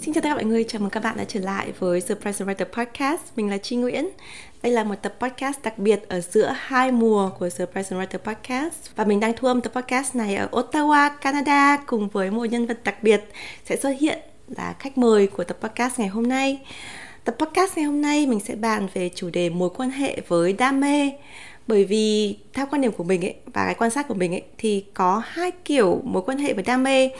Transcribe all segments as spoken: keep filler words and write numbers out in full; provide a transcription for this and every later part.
Xin chào tất cả mọi người, chào mừng các bạn đã trở lại với The Present Writer Podcast. Mình là Chi Nguyễn. Đây là một tập podcast đặc biệt ở giữa hai mùa của The Present Writer Podcast. Và mình đang thu âm tập podcast này ở Ottawa, Canada, cùng với một nhân vật đặc biệt sẽ xuất hiện là khách mời của tập podcast ngày hôm nay. Tập podcast ngày hôm nay mình sẽ bàn về chủ đề mối quan hệ với đam mê. Bởi vì theo quan điểm của mình ấy, và cái quan sát của mình ấy, thì có hai kiểu mối quan hệ với đam mê.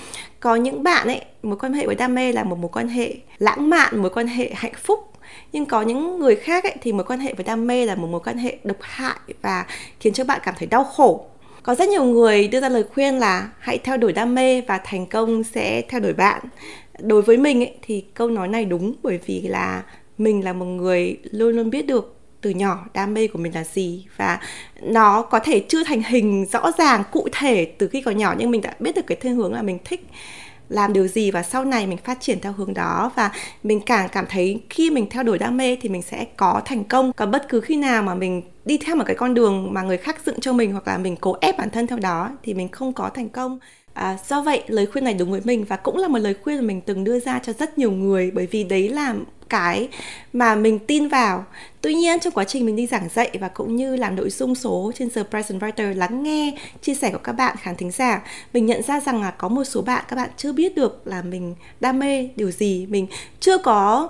Có những bạn ấy, mối quan hệ với đam mê là một mối quan hệ lãng mạn, mối quan hệ hạnh phúc. Nhưng có những người khác ấy, thì mối quan hệ với đam mê là một mối quan hệ độc hại và khiến cho bạn cảm thấy đau khổ. Có rất nhiều người đưa ra lời khuyên là hãy theo đuổi đam mê và thành công sẽ theo đuổi bạn. Đối với mình ấy, thì câu nói này đúng, bởi vì là mình là một người luôn luôn biết được từ nhỏ đam mê của mình là gì, và nó có thể chưa thành hình rõ ràng cụ thể từ khi còn nhỏ, nhưng mình đã biết được cái thiên hướng là mình thích làm điều gì và sau này mình phát triển theo hướng đó. Và mình càng cảm thấy khi mình theo đuổi đam mê thì mình sẽ có thành công. Còn bất cứ khi nào mà mình đi theo một cái con đường mà người khác dựng cho mình hoặc là mình cố ép bản thân theo đó thì mình không có thành công. À, do vậy lời khuyên này đúng với mình và cũng là một lời khuyên mà mình từng đưa ra cho rất nhiều người, bởi vì đấy là cái mà mình tin vào. Tuy nhiên trong quá trình mình đi giảng dạy và cũng như làm nội dung số trên The Present Writer, lắng nghe chia sẻ của các bạn khán thính giả, mình nhận ra rằng là có một số bạn, các bạn chưa biết được là mình đam mê điều gì, mình chưa có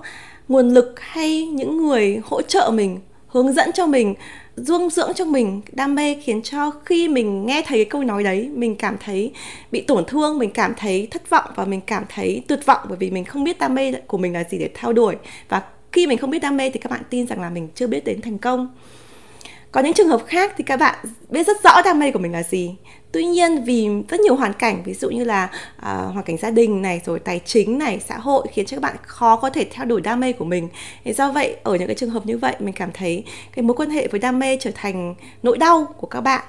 nguồn lực hay những người hỗ trợ mình, hướng dẫn cho mình, dung dưỡng cho mình đam mê, khiến cho khi mình nghe thấy cái câu nói đấy mình cảm thấy bị tổn thương, mình cảm thấy thất vọng và mình cảm thấy tuyệt vọng, bởi vì mình không biết đam mê của mình là gì để theo đuổi. Và khi mình không biết đam mê thì các bạn tin rằng là mình chưa biết đến thành công. Có những trường hợp khác thì các bạn biết rất rõ đam mê của mình là gì. Tuy nhiên vì rất nhiều hoàn cảnh, ví dụ như là uh, hoàn cảnh gia đình này, rồi tài chính này, xã hội, khiến cho các bạn khó có thể theo đuổi đam mê của mình. Do vậy ở những cái trường hợp như vậy mình cảm thấy cái mối quan hệ với đam mê trở thành nỗi đau của các bạn.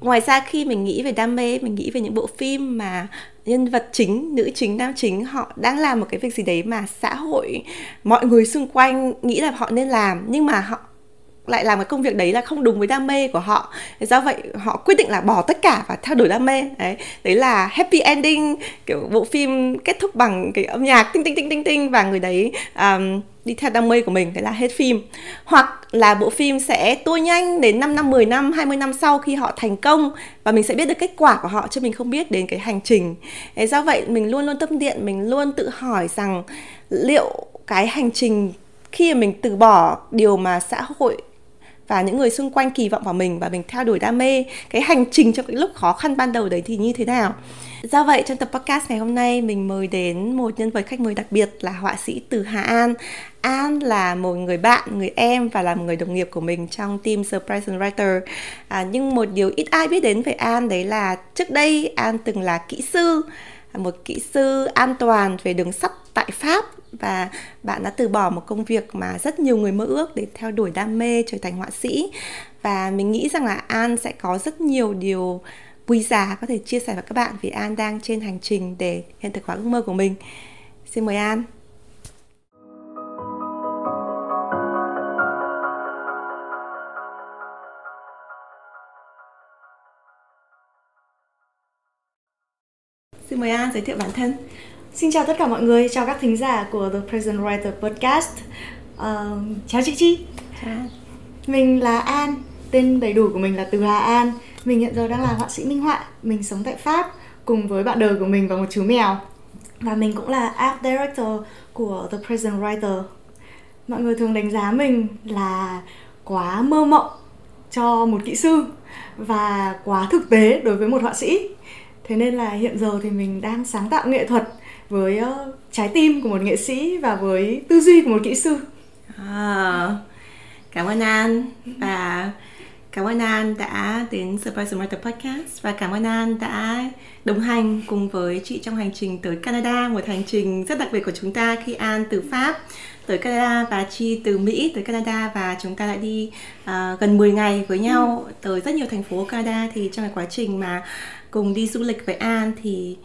Ngoài ra khi mình nghĩ về đam mê, mình nghĩ về những bộ phim mà nhân vật chính, nữ chính, nam chính họ đang làm một cái việc gì đấy mà xã hội, mọi người xung quanh nghĩ là họ nên làm, nhưng mà họ lại làm cái công việc đấy là không đúng với đam mê của họ. Do vậy họ quyết định là bỏ tất cả và theo đuổi đam mê. Đấy, đấy là happy ending, kiểu bộ phim kết thúc bằng cái âm nhạc tinh tinh tinh tinh tinh và người đấy um, đi theo đam mê của mình, đấy là hết phim. Hoặc là bộ phim sẽ tua nhanh đến năm năm, mười năm, hai mươi năm sau khi họ thành công và mình sẽ biết được kết quả của họ, chứ mình không biết đến cái hành trình. Đấy, do vậy mình luôn luôn tâm điện, mình luôn tự hỏi rằng liệu cái hành trình khi mình từ bỏ điều mà xã hội và những người xung quanh kỳ vọng vào mình và mình theo đuổi đam mê, cái hành trình trong cái lúc khó khăn ban đầu đấy thì như thế nào. Do vậy trong tập podcast ngày hôm nay mình mời đến một nhân vật khách mời đặc biệt là họa sĩ Từ Hà An. An là một người bạn, người em và là một người đồng nghiệp của mình trong team The Present Writer. À, nhưng một điều ít ai biết đến về An đấy là trước đây An từng là kỹ sư, một kỹ sư an toàn về đường sắt tại Pháp, và bạn đã từ bỏ một công việc mà rất nhiều người mơ ước để theo đuổi đam mê trở thành họa sĩ. Và mình nghĩ rằng là An sẽ có rất nhiều điều quý giá có thể chia sẻ với các bạn, vì An đang trên hành trình để hiện thực hóa ước mơ của mình. Xin mời An. Xin mời An giới thiệu bản thân. Xin chào tất cả mọi người, chào các thính giả của The Present Writer Podcast. uh, Chào chị Chi. Chào. Mình là An, tên đầy đủ của mình là Từ Hà An. Mình hiện giờ đang là họa sĩ minh họa. Mình sống tại Pháp cùng với bạn đời của mình và một chú mèo. Và mình cũng là Art Director của The Present Writer. Mọi người thường đánh giá mình là quá mơ mộng cho một kỹ sư và quá thực tế đối với một họa sĩ. Thế nên là hiện giờ thì mình đang sáng tạo nghệ thuật với uh, trái tim của một nghệ sĩ và với tư duy của một kỹ sư. À, cảm ơn An. Và Cảm ơn An đã đến The Present Writer Podcast và cảm ơn An đã đồng hành cùng với chị trong hành trình tới Canada, một hành trình rất đặc biệt của chúng ta khi An từ Pháp tới Canada và Chi từ Mỹ tới Canada, và chúng ta đã đi uh, gần mười ngày với nhau ừ. tới rất nhiều thành phố của Canada. Thì trong cái quá trình mà cùng đi du lịch với An thì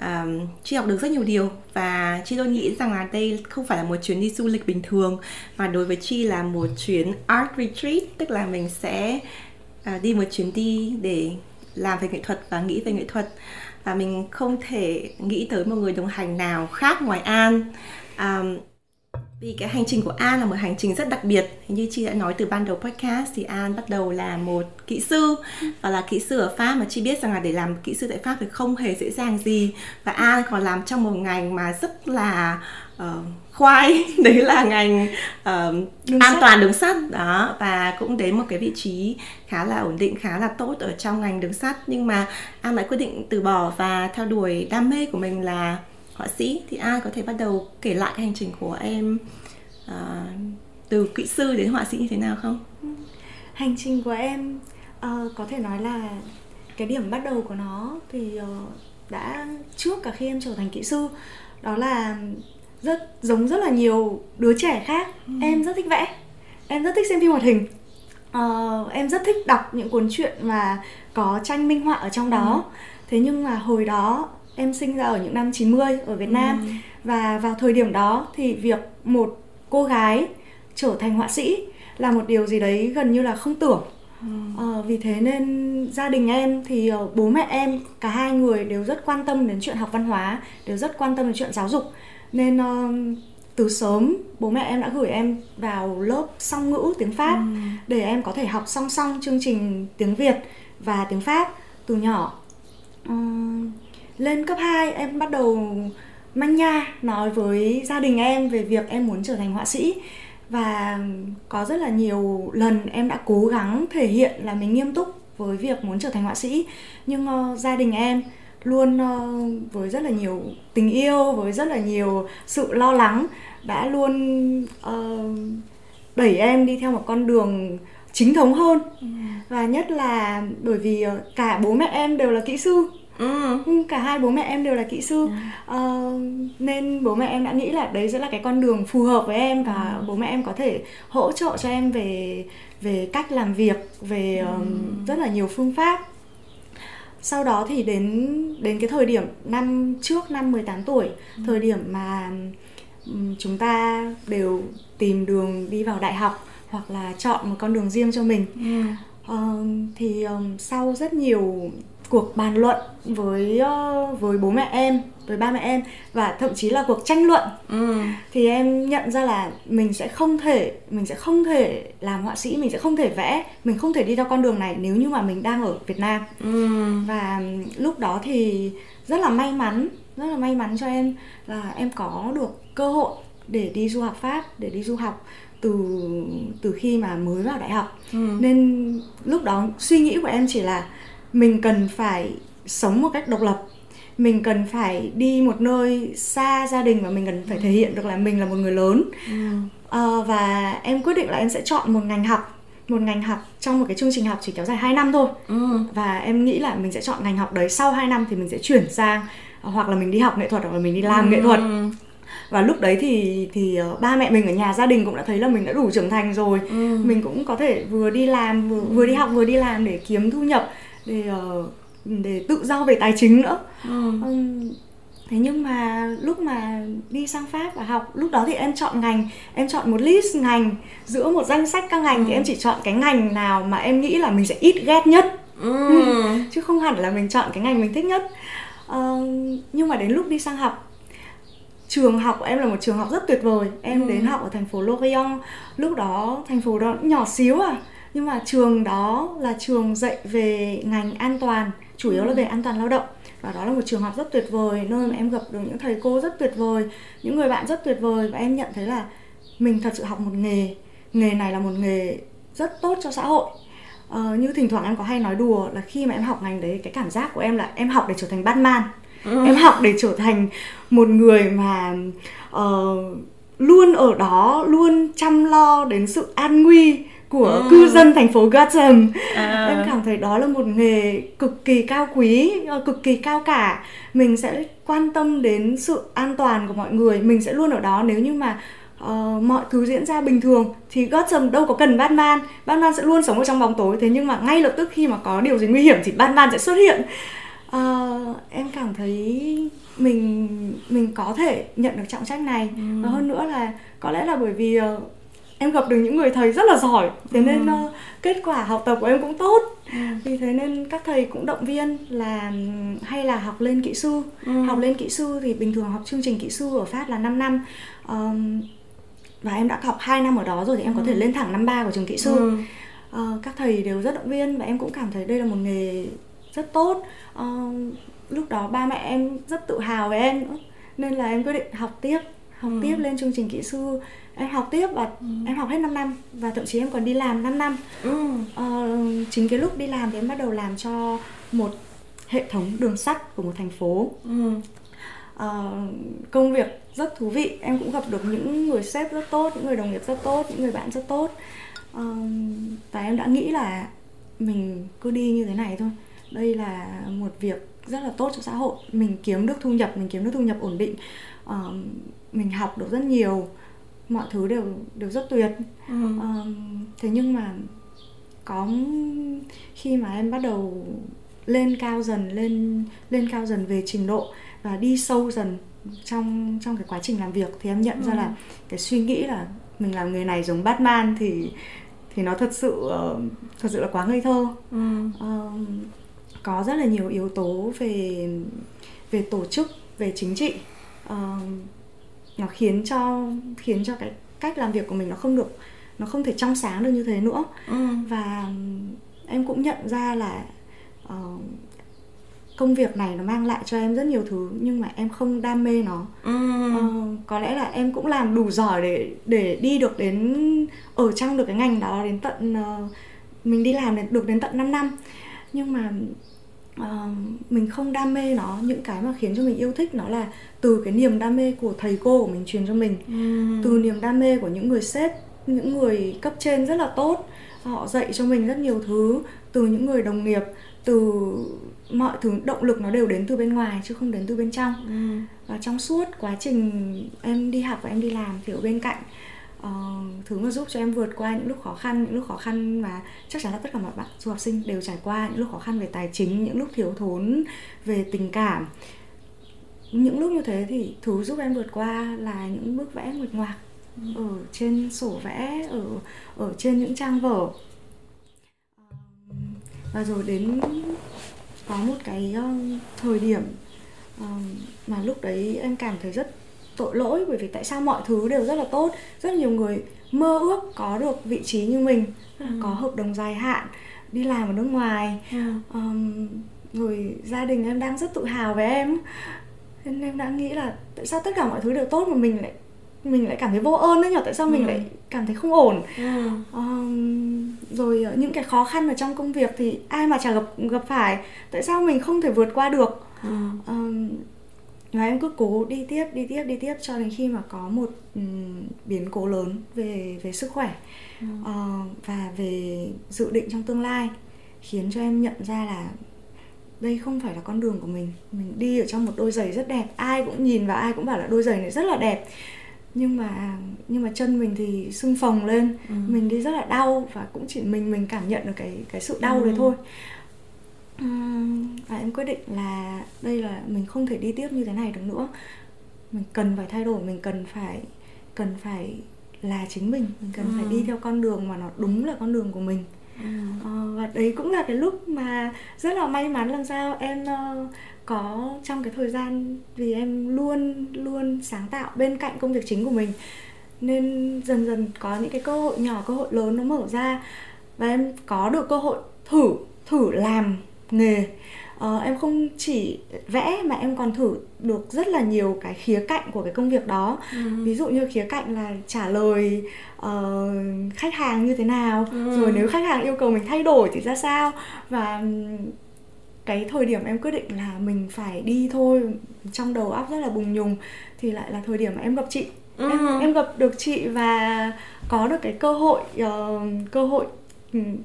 Um, chị học được rất nhiều điều, và chị luôn nghĩ rằng là đây không phải là một chuyến đi du lịch bình thường, mà đối với chị là một chuyến art retreat, tức là mình sẽ uh, đi một chuyến đi để làm về nghệ thuật và nghĩ về nghệ thuật, và mình không thể nghĩ tới một người đồng hành nào khác ngoài An. Um, vì cái hành trình của An là một hành trình rất đặc biệt. Như chị đã nói từ ban đầu podcast thì An bắt đầu là một kỹ sư, và là kỹ sư ở Pháp, mà chị biết rằng là để làm kỹ sư tại Pháp thì không hề dễ dàng gì, và An còn làm trong một ngành mà rất là uh, khoai, đấy là ngành uh, an toàn đường sắt đó, và cũng đến một cái vị trí khá là ổn định, khá là tốt ở trong ngành đường sắt. Nhưng mà An lại quyết định từ bỏ và theo đuổi đam mê của mình là họa sĩ. Thì An có thể bắt đầu kể lại cái hành trình của em uh, từ kỹ sư đến họa sĩ như thế nào không? Hành trình của em uh, có thể nói là cái điểm bắt đầu của nó thì uh, đã trước cả khi em trở thành kỹ sư. Đó là rất giống rất là nhiều đứa trẻ khác. Ừ. Em rất thích vẽ, em rất thích xem phim hoạt hình, uh, em rất thích đọc những cuốn truyện mà có tranh minh họa ở trong đó. Ừ. Thế nhưng mà hồi đó em sinh ra ở những năm chín mươi ở Việt Nam. Ừ. Và vào thời điểm đó thì việc một cô gái trở thành họa sĩ là một điều gì đấy gần như là không tưởng. Ừ. ờ, Vì thế nên gia đình em thì bố mẹ em, cả hai người đều rất quan tâm đến chuyện học văn hóa, đều rất quan tâm đến chuyện giáo dục. Nên uh, từ sớm bố mẹ em đã gửi em vào lớp song ngữ tiếng Pháp. Ừ. Để em có thể học song song chương trình tiếng Việt và tiếng Pháp từ nhỏ. uh, Lên cấp hai em bắt đầu manh nha nói với gia đình em về việc em muốn trở thành họa sĩ. Và có rất là nhiều lần em đã cố gắng thể hiện là mình nghiêm túc với việc muốn trở thành họa sĩ. Nhưng uh, gia đình em luôn uh, với rất là nhiều tình yêu, với rất là nhiều sự lo lắng, đã luôn uh, đẩy em đi theo một con đường chính thống hơn. Và nhất là bởi vì cả bố mẹ em đều là kỹ sư. Ừ. Cả hai bố mẹ em đều là kỹ sư. ừ. uh, Nên bố mẹ em đã nghĩ là đấy sẽ là cái con đường phù hợp với em. Và ừ. bố mẹ em có thể hỗ trợ cho em về, về cách làm việc, về um, ừ. rất là nhiều phương pháp. Sau đó thì đến, đến cái thời điểm năm trước năm mười tám tuổi. ừ. Thời điểm mà um, chúng ta đều tìm đường đi vào đại học, hoặc là chọn một con đường riêng cho mình. ừ. uh, Thì um, sau rất nhiều cuộc bàn luận với uh, với bố mẹ em, với ba mẹ em, và thậm chí là cuộc tranh luận, ừ. thì em nhận ra là mình sẽ không thể mình sẽ không thể làm họa sĩ, mình sẽ không thể vẽ, mình không thể đi theo con đường này nếu như mà mình đang ở Việt Nam. ừ. Và lúc đó thì rất là may mắn, rất là may mắn cho em là em có được cơ hội để đi du học Pháp, để đi du học từ từ khi mà mới vào đại học. ừ. Nên lúc đó suy nghĩ của em chỉ là mình cần phải sống một cách độc lập, mình cần phải đi một nơi xa gia đình, và mình cần phải thể hiện được là mình là một người lớn. ừ. à, Và em quyết định là em sẽ chọn một ngành học, một ngành học trong một cái chương trình học chỉ kéo dài hai năm thôi. ừ. Và em nghĩ là mình sẽ chọn ngành học đấy, sau hai năm thì mình sẽ chuyển sang hoặc là mình đi học nghệ thuật, hoặc là mình đi làm ừ. nghệ thuật. Và lúc đấy thì, thì ba mẹ mình ở nhà, gia đình cũng đã thấy là mình đã đủ trưởng thành rồi. ừ. Mình cũng có thể vừa đi làm, vừa, vừa đi học vừa đi làm để kiếm thu nhập, Để, để tự do về tài chính nữa. ừ. Thế nhưng mà lúc mà đi sang Pháp và học, lúc đó thì em chọn ngành, em chọn một list ngành giữa một danh sách các ngành. ừ. Thì em chỉ chọn cái ngành nào mà em nghĩ là mình sẽ ít ghét nhất, ừ. chứ không hẳn là mình chọn cái ngành mình thích nhất. à, Nhưng mà đến lúc đi sang học, trường học của em là một trường học rất tuyệt vời. Em ừ. đến học ở thành phố Lorient. Lúc đó thành phố đó nhỏ xíu à, nhưng mà trường đó là trường dạy về ngành an toàn, chủ yếu ừ. là về an toàn lao động. Và đó là một trường học rất tuyệt vời, nơi mà em gặp được những thầy cô rất tuyệt vời, những người bạn rất tuyệt vời. Và em nhận thấy là mình thật sự học một nghề, nghề này là một nghề rất tốt cho xã hội. ờ, Như thỉnh thoảng em có hay nói đùa là khi mà em học ngành đấy, cái cảm giác của em là em học để trở thành Batman. ừ. Em học để trở thành một người mà uh, luôn ở đó, luôn chăm lo đến sự an nguy của ừ. cư dân thành phố Gotham. À. Em cảm thấy đó là một nghề cực kỳ cao quý, cực kỳ cao cả. Mình sẽ quan tâm đến sự an toàn của mọi người, mình sẽ luôn ở đó. Nếu như mà Uh, mọi thứ diễn ra bình thường thì Gotham đâu có cần Batman. Batman sẽ luôn sống ở trong bóng tối. Thế nhưng mà ngay lập tức khi mà có điều gì nguy hiểm thì Batman sẽ xuất hiện. uh, Em cảm thấy mình mình có thể nhận được trọng trách này. ừ. Và hơn nữa là có lẽ là bởi vì uh, em gặp được những người thầy rất là giỏi. Thế nên ừ. uh, kết quả học tập của em cũng tốt. ừ. Vì thế nên các thầy cũng động viên là hay là học lên kỹ sư. ừ. Học lên kỹ sư thì bình thường học chương trình kỹ sư ở Pháp là năm năm. um, Và em đã học hai năm ở đó rồi thì em có ừ. thể lên thẳng năm ba của trường kỹ sư. ừ. à, Các thầy đều rất động viên và em cũng cảm thấy đây là một nghề rất tốt. à, Lúc đó ba mẹ em rất tự hào về em nữa. Nên là em quyết định học tiếp, học ừ. tiếp lên chương trình kỹ sư. Em học tiếp và ừ. em học hết năm năm. Và thậm chí em còn đi làm năm năm. ừ. à, Chính cái lúc đi làm thì em bắt đầu làm cho một hệ thống đường sắt của một thành phố. ừ. Uh, công việc rất thú vị, em cũng gặp được những người sếp rất tốt, những người đồng nghiệp rất tốt, những người bạn rất tốt. Uh, và em đã nghĩ là mình cứ đi như thế này thôi. Đây là một việc rất là tốt cho xã hội. Mình kiếm được thu nhập, mình kiếm được thu nhập ổn định. Uh, mình học được rất nhiều, mọi thứ đều đều rất tuyệt. Ừ. Uh, thế nhưng mà có khi mà em bắt đầu lên cao dần, lên lên cao dần về trình độ và đi sâu dần trong trong cái quá trình làm việc thì em nhận ừ. ra là cái suy nghĩ là mình làm nghề này giống Batman thì thì nó thật sự uh, thật sự là quá ngây thơ. ừ. uh, Có rất là nhiều yếu tố về về tổ chức, về chính trị, uh, nó khiến cho khiến cho cái cách làm việc của mình nó không được, nó không thể trong sáng được như thế nữa. ừ. Và em cũng nhận ra là uh, công việc này nó mang lại cho em rất nhiều thứ nhưng mà em không đam mê nó. ừ. ờ, Có lẽ là em cũng làm đủ giỏi để để đi được đến, ở trong được cái ngành đó đến tận uh, mình đi làm được đến tận năm năm. Nhưng mà uh, mình không đam mê nó. Những cái mà khiến cho mình yêu thích nó là từ cái niềm đam mê của thầy cô của mình truyền cho mình. ừ. Từ niềm đam mê của những người sếp, những người cấp trên rất là tốt. Họ dạy cho mình rất nhiều thứ. Từ những người đồng nghiệp, từ mọi thứ, động lực nó đều đến từ bên ngoài chứ không đến từ bên trong. ừ. Và trong suốt quá trình em đi học và em đi làm thì ở bên cạnh uh, thứ mà giúp cho em vượt qua những lúc khó khăn, những lúc khó khăn mà chắc chắn là tất cả mọi bạn du học sinh đều trải qua, những lúc khó khăn về tài chính, những lúc thiếu thốn về tình cảm, những lúc như thế thì thứ giúp em vượt qua là những bức vẽ nguệch ngoạc ừ. ở trên sổ vẽ, ở, ở trên những trang vở. Và rồi đến có một cái uh, thời điểm uh, mà lúc đấy em cảm thấy rất tội lỗi bởi vì tại sao mọi thứ đều rất là tốt. Rất nhiều người mơ ước có được vị trí như mình, ừ. có hợp đồng dài hạn, đi làm ở nước ngoài. ừ. um, Rồi gia đình em đang rất tự hào về em. Nên em đã nghĩ là tại sao tất cả mọi thứ đều tốt mà mình lại mình lại cảm thấy vô ơn đấy nhở, tại sao mình ừ. lại cảm thấy không ổn. ừ. um, Rồi những cái khó khăn ở trong công việc thì ai mà chả gặp, gặp phải. Tại sao mình không thể vượt qua được. ừ. um, Và em cứ cố đi tiếp, đi tiếp, đi tiếp cho đến khi mà có một um, biến cố lớn về, về sức khỏe ừ. uh, và về dự định trong tương lai, khiến cho em nhận ra là đây không phải là con đường của mình. Mình đi ở trong một đôi giày rất đẹp, ai cũng nhìn vào ai cũng bảo là đôi giày này rất là đẹp. Nhưng mà, nhưng mà chân mình thì sưng phồng lên. ừ. Mình đi rất là đau. Và cũng chỉ mình mình cảm nhận được cái, cái sự đau ừ. đấy thôi. ừ, Và em quyết định là đây là mình không thể đi tiếp như thế này được nữa. Mình cần phải thay đổi. Mình cần phải Cần phải là chính mình. Mình cần ừ. phải đi theo con đường mà nó đúng là con đường của mình. ừ. ờ, Và đấy cũng là cái lúc mà rất là may mắn làm sao em uh, có trong cái thời gian, vì em luôn luôn sáng tạo bên cạnh công việc chính của mình, nên dần dần có những cái cơ hội nhỏ, cơ hội lớn nó mở ra. Và em có được cơ hội thử thử làm nghề. ờ, Em không chỉ vẽ mà em còn thử được rất là nhiều cái khía cạnh của cái công việc đó. ừ. Ví dụ như khía cạnh là trả lời uh, khách hàng như thế nào, ừ. rồi nếu khách hàng yêu cầu mình thay đổi thì ra sao. Và cái thời điểm em quyết định là mình phải đi thôi, trong đầu óc rất là bùng nhùng, thì lại là thời điểm mà em gặp chị. ừ. em, em gặp được chị và có được cái cơ hội uh, cơ hội um,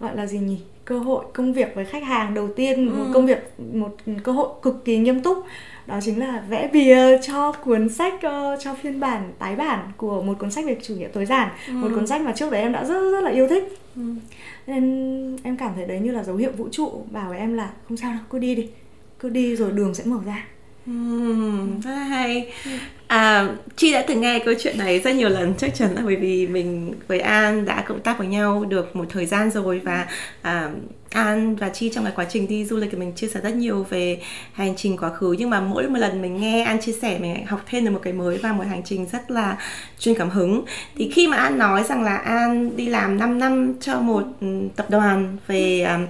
gọi là gì nhỉ? Cơ hội công việc với khách hàng đầu tiên, ừ. một công việc, một cơ hội cực kỳ nghiêm túc. Đó chính là vẽ bìa cho cuốn sách, uh, cho phiên bản tái bản của một cuốn sách về chủ nghĩa tối giản, ừ. một cuốn sách mà trước đấy em đã rất rất là yêu thích. Ừ. Nên em cảm thấy đấy như là dấu hiệu vũ trụ bảo với em là không sao đâu, cứ đi đi, cứ đi rồi đường sẽ mở ra. Uhm, rất là hay. À, Chi đã từng nghe câu chuyện này rất nhiều lần chắc chắn là bởi vì mình với An đã cộng tác với nhau được một thời gian rồi, và à, An và Chi trong cái quá trình đi du lịch thì mình chia sẻ rất nhiều về hành trình quá khứ, nhưng mà mỗi một lần mình nghe An chia sẻ mình học thêm được một cái mới và một hành trình rất là truyền cảm hứng. Thì khi mà An nói rằng là An đi làm năm năm cho một tập đoàn về um,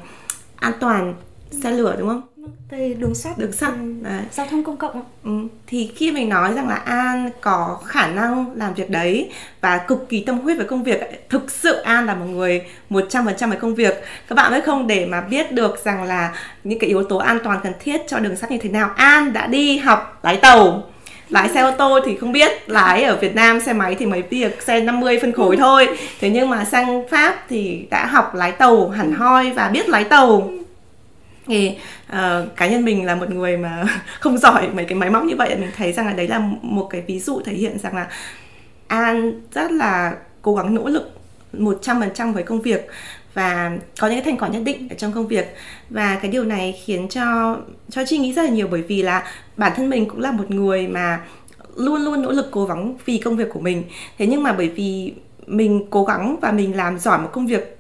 an toàn xe lửa, đúng không? Thì đường sắt, đường sắt, giao thông công cộng. Ừ. Thì khi mình nói rằng là An có khả năng làm việc đấy và cực kỳ tâm huyết với công việc, thực sự An là một người một trăm phần trăm về công việc. Các bạn biết không, để mà biết được rằng là những cái yếu tố an toàn cần thiết cho đường sắt như thế nào, An đã đi học lái tàu. Lái xe ô tô thì không biết, lái ở Việt Nam xe máy thì mới đi được xe năm mươi phân khối thôi. Thế nhưng mà sang Pháp thì đã học lái tàu hẳn hoi và biết lái tàu. Thì uh, cá nhân mình là một người mà không giỏi mấy cái máy móc như vậy, mình thấy rằng là đấy là một cái ví dụ thể hiện rằng là An rất là cố gắng nỗ lực một trăm phần trăm với công việc và có những cái thành quả nhất định ở trong công việc. Và cái điều này khiến cho cho Chi nghĩ rất là nhiều, bởi vì là bản thân mình cũng là một người mà luôn luôn nỗ lực cố gắng vì công việc của mình. Thế nhưng mà bởi vì mình cố gắng và mình làm giỏi một công việc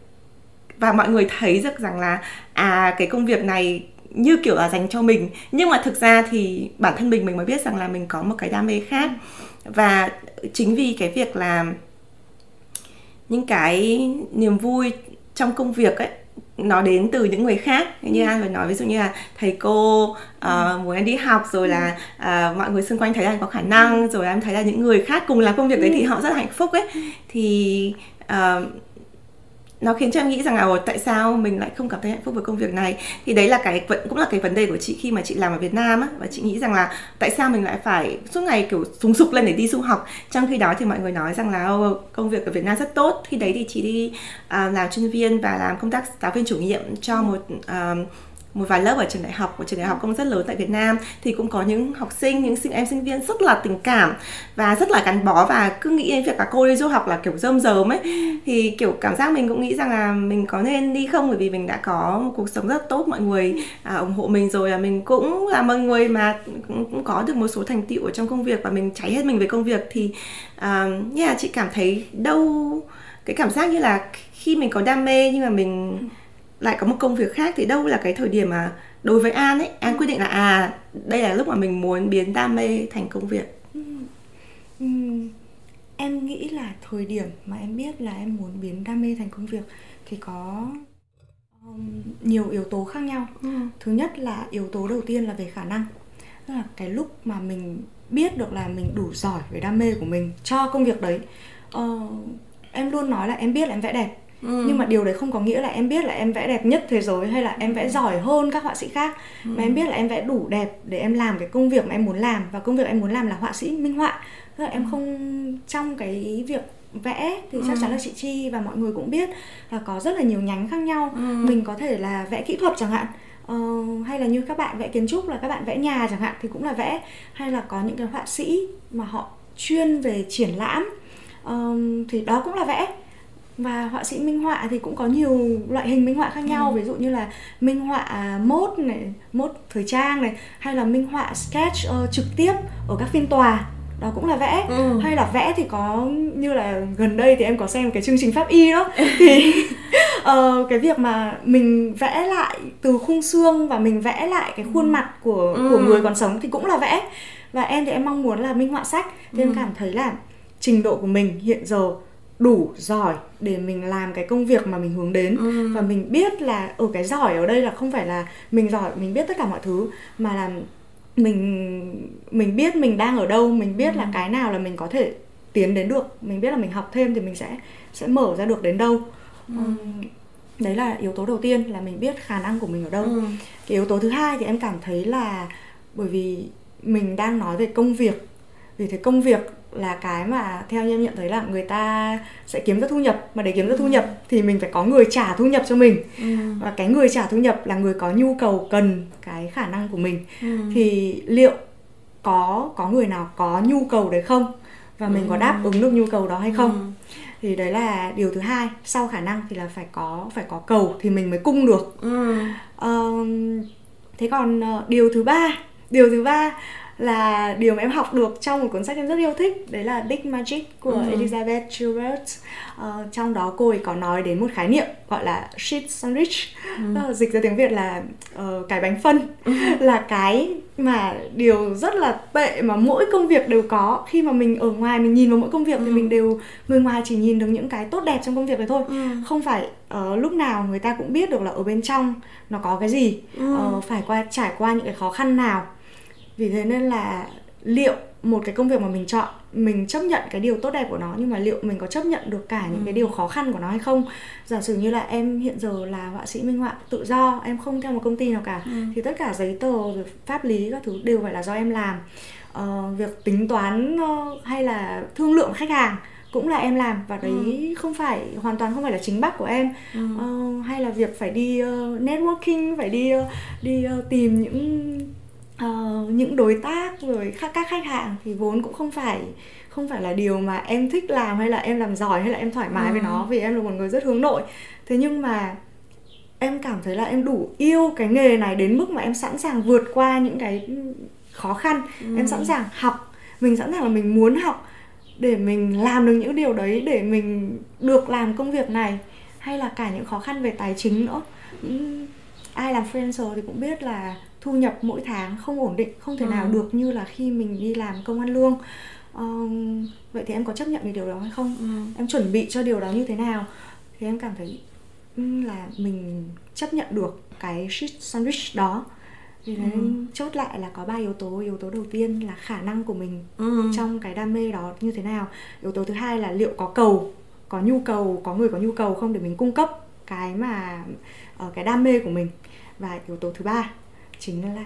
và mọi người thấy được rằng là à, cái công việc này như kiểu là dành cho mình, nhưng mà thực ra thì bản thân mình mình mới biết rằng là mình có một cái đam mê khác. Và chính vì cái việc là những cái niềm vui trong công việc ấy nó đến từ những người khác, như ừ. An vừa nói, ví dụ như là thầy cô uh, ừ. muốn em đi học, rồi ừ. là uh, mọi người xung quanh thấy là có khả năng, rồi em thấy là những người khác cùng làm công việc đấy ừ. thì họ rất hạnh phúc ấy. Thì uh, nó khiến cho em nghĩ rằng là tại sao mình lại không cảm thấy hạnh phúc với công việc này. Thì đấy là cái cũng là cái vấn đề của chị khi mà chị làm ở Việt Nam á, và chị nghĩ rằng là tại sao mình lại phải suốt ngày kiểu súng sục lên để đi du học, trong khi đó thì mọi người nói rằng là công việc ở Việt Nam rất tốt. Khi đấy thì chị đi uh, làm chuyên viên và làm công tác giáo viên chủ nhiệm cho một uh, một vài lớp ở trường đại học, một trường đại học công rất lớn tại Việt Nam. Thì cũng có những học sinh, những sinh em sinh viên rất là tình cảm và rất là gắn bó, và cứ nghĩ đến việc là cô đi du học là kiểu rơm rớm ấy. Thì kiểu cảm giác mình cũng nghĩ rằng là mình có nên đi không, bởi vì mình đã có một cuộc sống rất tốt, mọi người à, ủng hộ mình rồi, là mình cũng là một người mà cũng có được một số thành tựu ở trong công việc và mình cháy hết mình về công việc. Thì à, yeah, chị cảm thấy đâu cái cảm giác như là khi mình có đam mê nhưng mà mình lại có một công việc khác, thì đâu là cái thời điểm mà đối với An ấy, An quyết định là à, đây là lúc mà mình muốn biến đam mê thành công việc? Ừ. Ừ. Em nghĩ là thời điểm mà em biết là em muốn biến đam mê thành công việc thì có um, nhiều yếu tố khác nhau. Ừ. Thứ nhất là yếu tố đầu tiên là về khả năng, tức là cái lúc mà mình biết được là mình đủ giỏi về đam mê của mình cho công việc đấy. Ờ, em luôn nói là em biết là em vẽ đẹp. Ừ. Nhưng mà điều đấy không có nghĩa là em biết là em vẽ đẹp nhất thế giới hay là em vẽ giỏi hơn các họa sĩ khác, ừ. mà em biết là em vẽ đủ đẹp để em làm cái công việc mà em muốn làm, và công việc em muốn làm là họa sĩ minh họa. Tức là em không, trong cái việc vẽ thì chắc ừ. chắn là chị Chi và mọi người cũng biết là có rất là nhiều nhánh khác nhau. Ừ. Mình có thể là vẽ kỹ thuật chẳng hạn, ờ, hay là như các bạn vẽ kiến trúc là các bạn vẽ nhà chẳng hạn thì cũng là vẽ, hay là có những cái họa sĩ mà họ chuyên về triển lãm ờ, thì đó cũng là vẽ. Và họa sĩ minh họa thì cũng có nhiều loại hình minh họa khác nhau, ừ. ví dụ như là minh họa mốt này, mốt thời trang này, hay là minh họa sketch uh, trực tiếp ở các phiên tòa, đó cũng là vẽ, ừ. hay là vẽ thì có như là gần đây thì em có xem cái chương trình Pháp Y đó thì uh, cái việc mà mình vẽ lại từ khung xương và mình vẽ lại cái khuôn mặt của ừ. của người còn sống thì cũng là vẽ. Và em thì em mong muốn là minh họa sách, thì ừ. em cảm thấy là trình độ của mình hiện giờ đủ giỏi để mình làm cái công việc mà mình hướng đến, ừ. và mình biết là ở cái giỏi ở đây là không phải là mình giỏi, mình biết tất cả mọi thứ, mà là mình mình biết mình đang ở đâu, mình biết ừ. là cái nào là mình có thể tiến đến được, mình biết là mình học thêm thì mình sẽ sẽ mở ra được đến đâu. ừ. Đấy là yếu tố đầu tiên, là mình biết khả năng của mình ở đâu. ừ. Cái yếu tố thứ hai thì em cảm thấy là bởi vì mình đang nói về công việc, vì thế công việc là cái mà theo em nhận thấy là người ta sẽ kiếm ra thu nhập, mà để kiếm ra thu nhập thì mình phải có người trả thu nhập cho mình, ừ. và cái người trả thu nhập là người có nhu cầu cần cái khả năng của mình, ừ. thì liệu có có người nào có nhu cầu đấy không, và mình ừ. có đáp ứng được nhu cầu đó hay không, ừ. thì đấy là điều thứ hai. Sau khả năng thì là phải có phải có cầu thì mình mới cung được. ừ. ờ, thế còn điều thứ ba điều thứ ba là điều mà em học được trong một cuốn sách em rất yêu thích, đấy là Big Magic của ừ. Elizabeth Gilbert. Ờ, trong đó cô ấy có nói đến một khái niệm gọi là shit sandwich, ừ. dịch ra tiếng Việt là uh, cái bánh phân, ừ. là cái mà điều rất là tệ mà mỗi công việc đều có. Khi mà mình ở ngoài mình nhìn vào mỗi công việc ừ. thì mình đều, người ngoài chỉ nhìn được những cái tốt đẹp trong công việc đấy thôi, ừ. không phải uh, lúc nào người ta cũng biết được là ở bên trong nó có cái gì, ừ. uh, phải qua trải qua những cái khó khăn nào. Vì thế nên là liệu một cái công việc mà mình chọn, mình chấp nhận cái điều tốt đẹp của nó, nhưng mà liệu mình có chấp nhận được cả những ừ. cái điều khó khăn của nó hay không. Giả sử như là em hiện giờ là họa sĩ minh họa tự do, em không theo một công ty nào cả, ừ. thì tất cả giấy tờ, pháp lý, các thứ đều phải là do em làm. Ờ, việc tính toán hay là thương lượng khách hàng cũng là em làm, và đấy ừ. không phải, hoàn toàn không phải là chính bác của em. ừ. ờ, Hay là việc phải đi uh, networking, phải đi, uh, đi uh, tìm những... Uh, những đối tác rồi các khách hàng thì vốn cũng không phải không phải là điều mà em thích làm, hay là em làm giỏi, hay là em thoải mái ừ. với nó, vì em là một người rất hướng nội. Thế nhưng mà em cảm thấy là em đủ yêu cái nghề này đến mức mà em sẵn sàng vượt qua những cái khó khăn, ừ. em sẵn sàng học, mình sẵn sàng là mình muốn học để mình làm được những điều đấy, để mình được làm công việc này, hay là cả những khó khăn về tài chính nữa. Ai làm freelancer thì cũng biết là thu nhập mỗi tháng không ổn định, không thể ừ. nào được như là khi mình đi làm công ăn lương. ờ, Vậy thì em có chấp nhận về điều đó hay không? ừ. Em chuẩn bị cho điều đó như thế nào? Thì em cảm thấy là mình chấp nhận được cái shit sandwich đó. Vì thế ừ. chốt lại là có ba yếu tố. Yếu tố đầu tiên là khả năng của mình ừ. trong cái đam mê đó như thế nào. Yếu tố thứ hai là liệu có cầu, có nhu cầu, có người có nhu cầu không để mình cung cấp cái mà cái đam mê của mình. Và yếu tố thứ ba chính là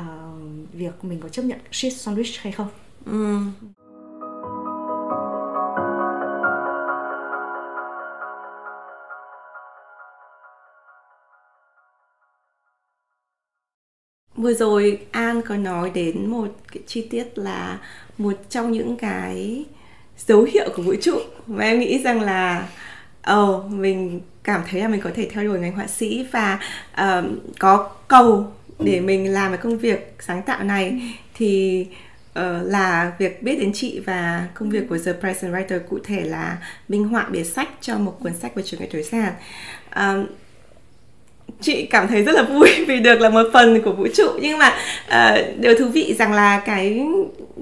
uh, việc mình có chấp nhận shit sandwich hay không. ừ. Vừa rồi An có nói đến một cái chi tiết là một trong những cái dấu hiệu của vũ trụ mà em nghĩ rằng là Ồ, oh, mình cảm thấy là mình có thể theo đuổi ngành họa sĩ và uh, có cầu để mình làm cái công việc sáng tạo này, ừ. thì uh, là việc biết đến chị và công việc của The Present Writer, cụ thể là minh họa bìa sách cho một cuốn sách về chủ nghĩa tối giản. Uh, chị cảm thấy rất là vui vì được là một phần của vũ trụ, nhưng mà uh, điều thú vị rằng là cái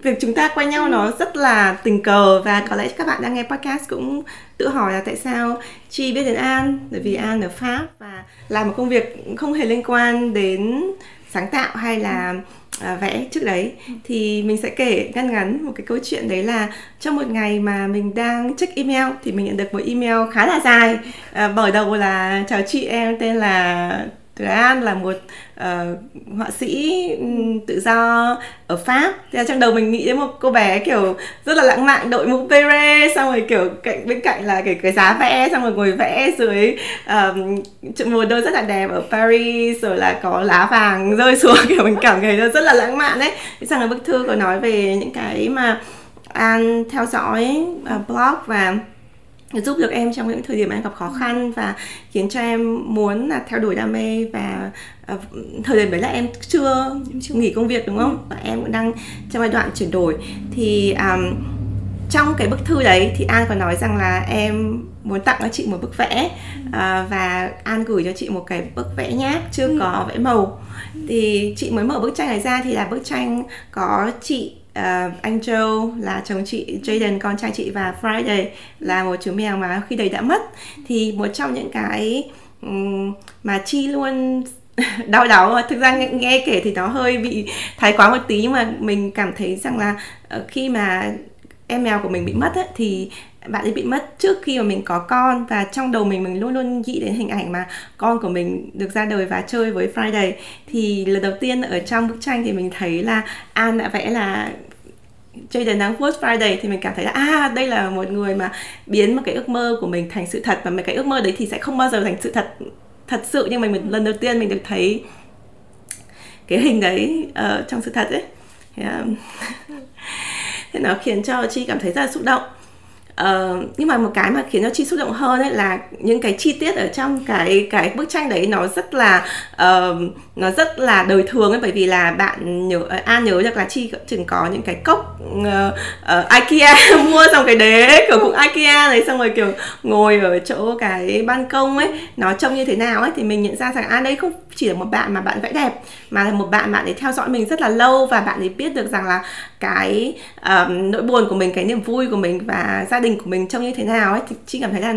việc chúng ta quen nhau nó rất là tình cờ, và có lẽ các bạn đang nghe podcast cũng tự hỏi là tại sao Chi biết đến An, bởi vì An ở Pháp và làm một công việc không hề liên quan đến sáng tạo hay là uh, vẽ trước đấy. Thì mình sẽ kể ngắn ngắn một cái câu chuyện, đấy là trong một ngày mà mình đang check email thì mình nhận được một email khá là dài. Uh, mở đầu là chào chị, em tên là Từ Hà An, là một uh, họa sĩ tự do ở Pháp. Thế là trong đầu mình nghĩ đến một cô bé kiểu rất là lãng mạn, đội mũ beret, xong rồi kiểu cạnh, bên cạnh là cái, cái giá vẽ, xong rồi ngồi vẽ dưới uh, mùa đông rất là đẹp ở Paris, rồi là có lá vàng rơi xuống, kiểu mình cảm thấy nó rất là lãng mạn đấy. Thế xong rồi bức thư có nói về những cái mà An theo dõi uh, blog và giúp được em trong những thời điểm em gặp khó khăn, và khiến cho em muốn là theo đuổi đam mê. Và uh, thời điểm đấy là em chưa, chưa nghỉ công việc đúng không? Và em cũng đang trong giai đoạn chuyển đổi. Thì um, trong cái bức thư đấy thì An có nói rằng là em muốn tặng cho chị một bức vẽ, uh, và An gửi cho chị một cái bức vẽ nháp chưa ừ. có vẽ màu. Thì chị mới mở bức tranh này ra thì là bức tranh có chị, Uh, anh Joe là chồng chị, Jaden con trai chị, và Friday là một chú mèo mà khi đấy đã mất. Thì một trong những cái um, mà Chi luôn đau đáu, thực ra nghe, nghe kể thì nó hơi bị thái quá một tí, nhưng mà mình cảm thấy rằng là uh, khi mà em mèo của mình bị mất ấy, thì bạn ấy bị mất trước khi mà mình có con, và trong đầu mình mình luôn luôn nghĩ đến hình ảnh mà con của mình được ra đời và chơi với Friday. Thì lần đầu tiên ở trong bức tranh thì mình thấy là An đã vẽ là chơi đến đáng World Friday thì mình cảm thấy là à, đây là một người mà biến một cái ước mơ của mình thành sự thật, và mấy cái ước mơ đấy thì sẽ không bao giờ thành sự thật thật sự, nhưng mà mình lần đầu tiên mình được thấy cái hình đấy uh, trong sự thật ấy. Yeah. Thế nó khiến cho Chi cảm thấy rất là xúc động. Uh, nhưng mà một cái mà khiến cho Chi xúc động hơn ấy là những cái chi tiết ở trong cái cái bức tranh đấy nó rất là uh, nó rất là đời thường ấy, bởi vì là bạn nhớ An nhớ được là Chi chừng có những cái cốc uh, uh, IKEA mua xong cái đế kiểu cũng IKEA này, xong rồi kiểu ngồi ở chỗ cái ban công ấy nó trông như thế nào ấy, thì mình nhận ra rằng An à, đây không chỉ là một bạn mà bạn vẽ đẹp, mà là một bạn bạn ấy theo dõi mình rất là lâu, và bạn ấy biết được rằng là cái uh, nỗi buồn của mình, cái niềm vui của mình và gia đình của mình trông như thế nào ấy, thì Chi cảm thấy là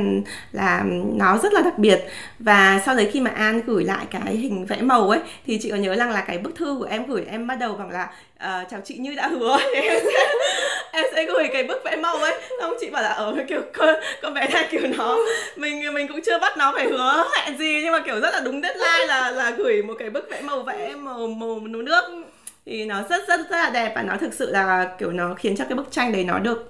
là nó rất là đặc biệt. Và sau đấy khi mà An gửi lại cái hình vẽ màu ấy thì chị có nhớ rằng là cái bức thư của em gửi em bắt đầu bằng là uh, chào chị, như đã hứa em sẽ, em sẽ gửi cái bức vẽ màu ấy, xong chị bảo là ở kiểu con, con bé này kiểu nó mình mình cũng chưa bắt nó phải hứa hẹn gì, nhưng mà kiểu rất là đúng deadline là là gửi một cái bức vẽ màu vẽ màu màu nấu nước, thì nó rất rất rất là đẹp, và nó thực sự là kiểu nó khiến cho cái bức tranh đấy nó được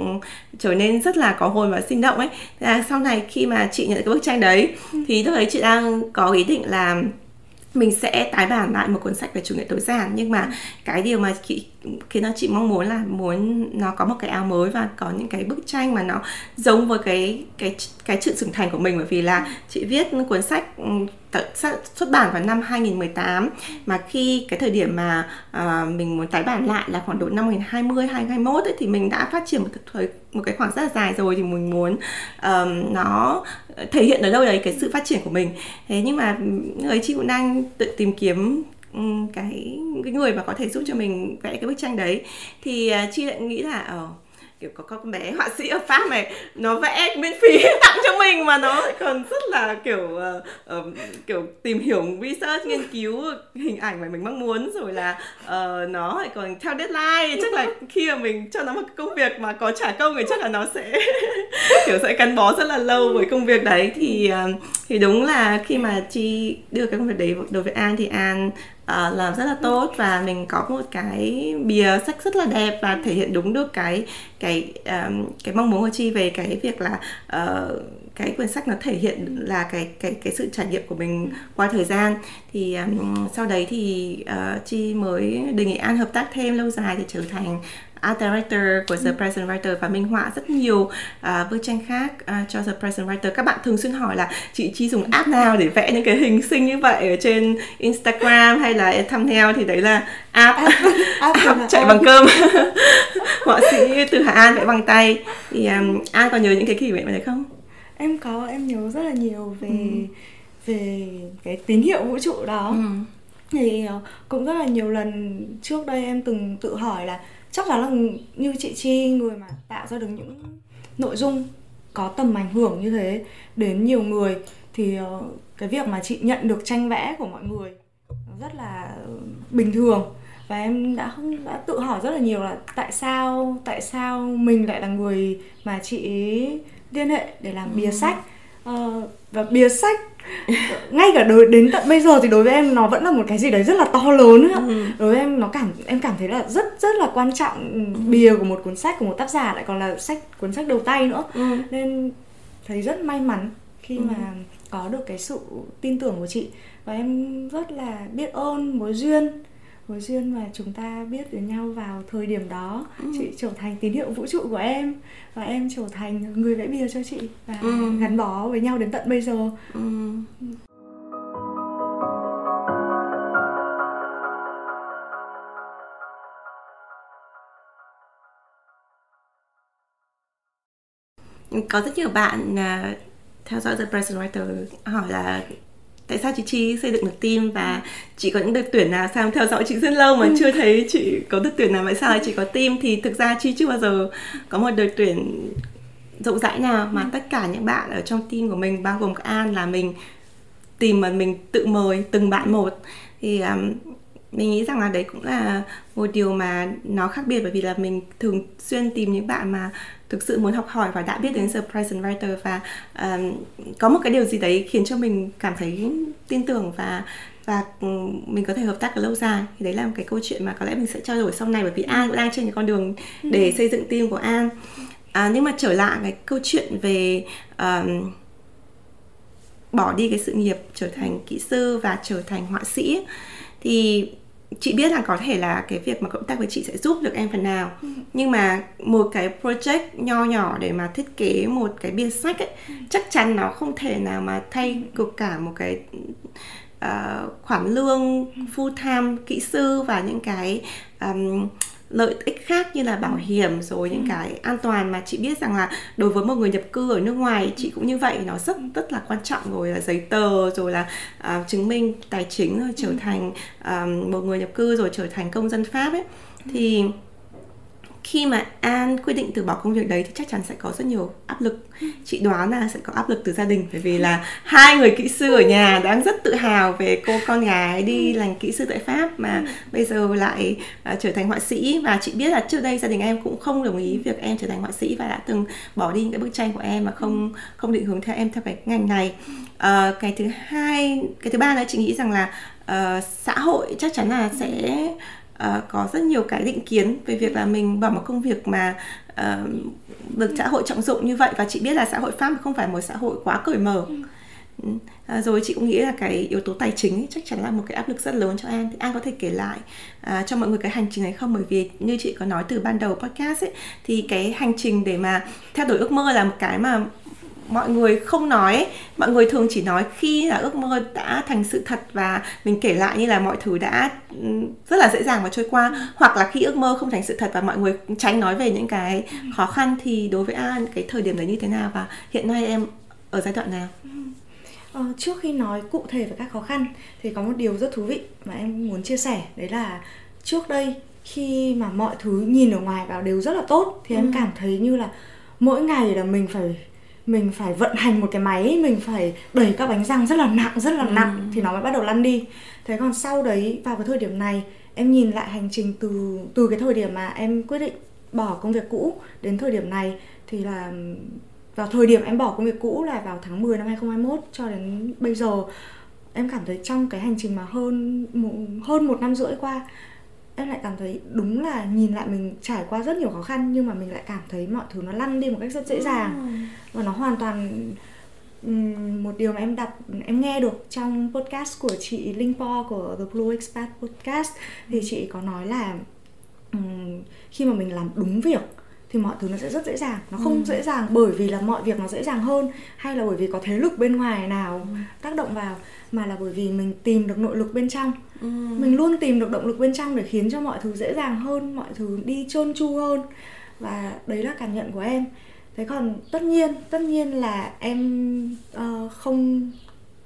trở nên rất là có hồn và sinh động ấy. Thế là sau này khi mà chị nhận cái bức tranh đấy thì lúc đấy chị đang có ý định là mình sẽ tái bản lại một cuốn sách về chủ nghĩa tối giản, nhưng mà cái điều mà chị khiến cho chị mong muốn là muốn nó có một cái áo mới và có những cái bức tranh mà nó giống với cái cái cái sự trưởng thành của mình, bởi vì là chị viết cuốn sách xuất bản vào năm hai nghìn mười tám, mà khi cái thời điểm mà uh, mình muốn tái bản lại là khoảng độ năm hai nghìn hai mươi hai nghìn hai mươi mốt ấy, thì mình đã phát triển một thời một cái khoảng rất là dài rồi, thì mình muốn uh, nó thể hiện ở đâu đấy cái sự phát triển của mình. Thế nhưng mà người chị cũng đang tự tìm kiếm cái cái người mà có thể giúp cho mình vẽ cái bức tranh đấy, thì uh, Chi lại nghĩ là ờ uh, kiểu có con bé họa sĩ ở Pháp này nó vẽ miễn phí tặng cho mình, mà nó còn rất là kiểu uh, uh, kiểu tìm hiểu research nghiên cứu hình ảnh mà mình mong muốn, rồi là uh, nó lại còn theo deadline, chắc là khi mà mình cho nó một công việc mà có trả công thì chắc là nó sẽ kiểu sẽ gắn bó rất là lâu với công việc đấy. Thì uh, thì đúng là khi mà Chi đưa cái công việc đấy đối với An thì An À, làm rất là tốt, và mình có một cái bìa sách rất là đẹp và thể hiện đúng được cái cái um, cái mong muốn của Chi về cái việc là uh, cái quyển sách nó thể hiện là cái cái cái sự trải nghiệm của mình qua thời gian. Thì um, sau đấy thì uh, Chi mới đề nghị An hợp tác thêm lâu dài để trở thành Art Director của The Present Writer và minh họa rất nhiều uh, bức tranh khác uh, cho The Present Writer. Các bạn thường xuyên hỏi là chị Chi dùng app nào để vẽ những cái hình xinh như vậy ở trên Instagram hay là thumbnail, thì đấy là app, app, app, app chạy app. bằng cơm. Họa sĩ Từ Hà An vẽ bằng tay. Thì um, An còn nhớ những cái kỷ niệm này không? Em có, em nhớ rất là nhiều về ừ. về cái tín hiệu vũ trụ đó. Ừ. Thì cũng rất là nhiều lần trước đây em từng tự hỏi là chắc chắn là như chị Chi, người mà tạo ra được những nội dung có tầm ảnh hưởng như thế đến nhiều người, thì cái việc mà chị nhận được tranh vẽ của mọi người rất là bình thường, và em đã không đã tự hỏi rất là nhiều là tại sao tại sao mình lại là người mà chị liên hệ để làm bìa sách. Uh, và bìa sách ngay cả đối, đến tận bây giờ thì đối với em nó vẫn là một cái gì đấy rất là to lớn ấy. Ừ. Đối với em nó cảm em cảm thấy là rất rất là quan trọng. Ừ. Bìa của một cuốn sách của một tác giả, lại còn là sách cuốn sách đầu tay nữa. Ừ. Nên thấy rất may mắn khi ừ. mà có được cái sự tin tưởng của chị, và em rất là biết ơn mối duyên mối duyên mà chúng ta biết với nhau vào thời điểm đó. Ừ. Chị trở thành tín hiệu vũ trụ của em, và em trở thành người vẽ bìa cho chị, và ừ. gắn bó với nhau đến tận bây giờ. Ừ. Có rất nhiều bạn uh, theo dõi The Present Writer hỏi là tại sao chị Chi xây dựng được team, và chị có những đợt tuyển nào, sao theo dõi chị rất lâu mà chưa thấy chị có đợt tuyển nào, vậy sao chị có team? Thì thực ra Chi chưa bao giờ có một đợt tuyển rộng rãi nào, mà tất cả những bạn ở trong team của mình bao gồm An là mình tìm, mà mình tự mời từng bạn một. Thì um, Mình nghĩ rằng là đấy cũng là một điều mà nó khác biệt, bởi vì là mình thường xuyên tìm những bạn mà thực sự muốn học hỏi và đã biết đến The Present Writer, và um, có một cái điều gì đấy khiến cho mình cảm thấy tin tưởng và và mình có thể hợp tác ở lâu dài. Thì đấy là một cái câu chuyện mà có lẽ mình sẽ trao đổi sau này, bởi vì An cũng đang trên cái con đường để xây dựng team của An. À, nhưng mà trở lại cái câu chuyện về um, bỏ đi cái sự nghiệp, trở thành kỹ sư và trở thành họa sĩ, thì chị biết là có thể là cái việc mà cộng tác với chị sẽ giúp được em phần nào. Ừ. Nhưng mà một cái project nho nhỏ để mà thiết kế một cái biên sách ấy, ừ. chắc chắn nó không thể nào mà thay được cả một cái uh, khoản lương full time kỹ sư và những cái um, lợi ích khác như là bảo hiểm rồi những cái an toàn mà chị biết rằng là đối với một người nhập cư ở nước ngoài, chị cũng như vậy, nó rất rất là quan trọng, rồi là giấy tờ, rồi là uh, chứng minh tài chính, rồi trở thành uh, một người nhập cư, rồi trở thành công dân Pháp ấy. Thì khi mà An quyết định từ bỏ công việc đấy thì chắc chắn sẽ có rất nhiều áp lực. Chị đoán là sẽ có áp lực từ gia đình, bởi vì là hai người kỹ sư ở nhà đang rất tự hào về cô con gái đi làm kỹ sư tại Pháp mà bây giờ lại uh, trở thành họa sĩ. Và chị biết là trước đây gia đình em cũng không đồng ý việc em trở thành họa sĩ và đã từng bỏ đi những cái bức tranh của em mà không không định hướng theo em theo cái ngành này. Uh, cái thứ hai, cái thứ ba nữa, chị nghĩ rằng là uh, xã hội chắc chắn là sẽ Uh, có rất nhiều cái định kiến về việc là mình bỏ một công việc mà uh, được xã hội trọng dụng như vậy. Và chị biết là xã hội Pháp không phải một xã hội quá cởi mở. Uh, rồi chị cũng nghĩ là cái yếu tố tài chính ấy, chắc chắn là một cái áp lực rất lớn cho An. Thì An có thể kể lại uh, cho mọi người cái hành trình này không? Bởi vì như chị có nói từ ban đầu podcast ấy, thì cái hành trình để mà theo đuổi ước mơ là một cái mà mọi người không nói ấy. Mọi người thường chỉ nói khi là ước mơ đã thành sự thật và mình kể lại như là mọi thứ đã rất là dễ dàng và trôi qua, hoặc là khi ước mơ không thành sự thật và mọi người tránh nói về những cái khó khăn. Thì đối với An, cái thời điểm đấy như thế nào và hiện nay em ở giai đoạn nào? Ờ, trước khi nói cụ thể về các khó khăn thì có một điều rất thú vị mà em muốn chia sẻ. Đấy là trước đây khi mà mọi thứ nhìn ở ngoài vào đều rất là tốt thì ừ. em cảm thấy như là mỗi ngày là mình phải mình phải vận hành một cái máy, mình phải đẩy các bánh răng rất là nặng, rất là ừ. nặng thì nó mới bắt đầu lăn đi. Thế còn sau đấy, vào cái thời điểm này, em nhìn lại hành trình từ từ cái thời điểm mà em quyết định bỏ công việc cũ đến thời điểm này, thì là vào thời điểm em bỏ công việc cũ là vào tháng mười năm hai không hai mốt cho đến bây giờ, em cảm thấy trong cái hành trình mà hơn hơn một năm rưỡi qua, em lại cảm thấy đúng là nhìn lại mình trải qua rất nhiều khó khăn, nhưng mà mình lại cảm thấy mọi thứ nó lăn đi một cách rất dễ dàng. Và nó hoàn toàn một điều mà em đọc, em nghe được trong podcast của chị Linh Po của The Blue Expat podcast. Thì chị có nói là khi mà mình làm đúng việc thì mọi thứ nó sẽ rất dễ dàng. Nó không ừ. dễ dàng bởi vì là mọi việc nó dễ dàng hơn, hay là bởi vì có thế lực bên ngoài nào ừ. tác động vào, mà là bởi vì mình tìm được nội lực bên trong. ừ. Mình luôn tìm được động lực bên trong để khiến cho mọi thứ dễ dàng hơn, mọi thứ đi trơn tru hơn. Và đấy là cảm nhận của em. Thế còn tất nhiên, tất nhiên là em uh, không,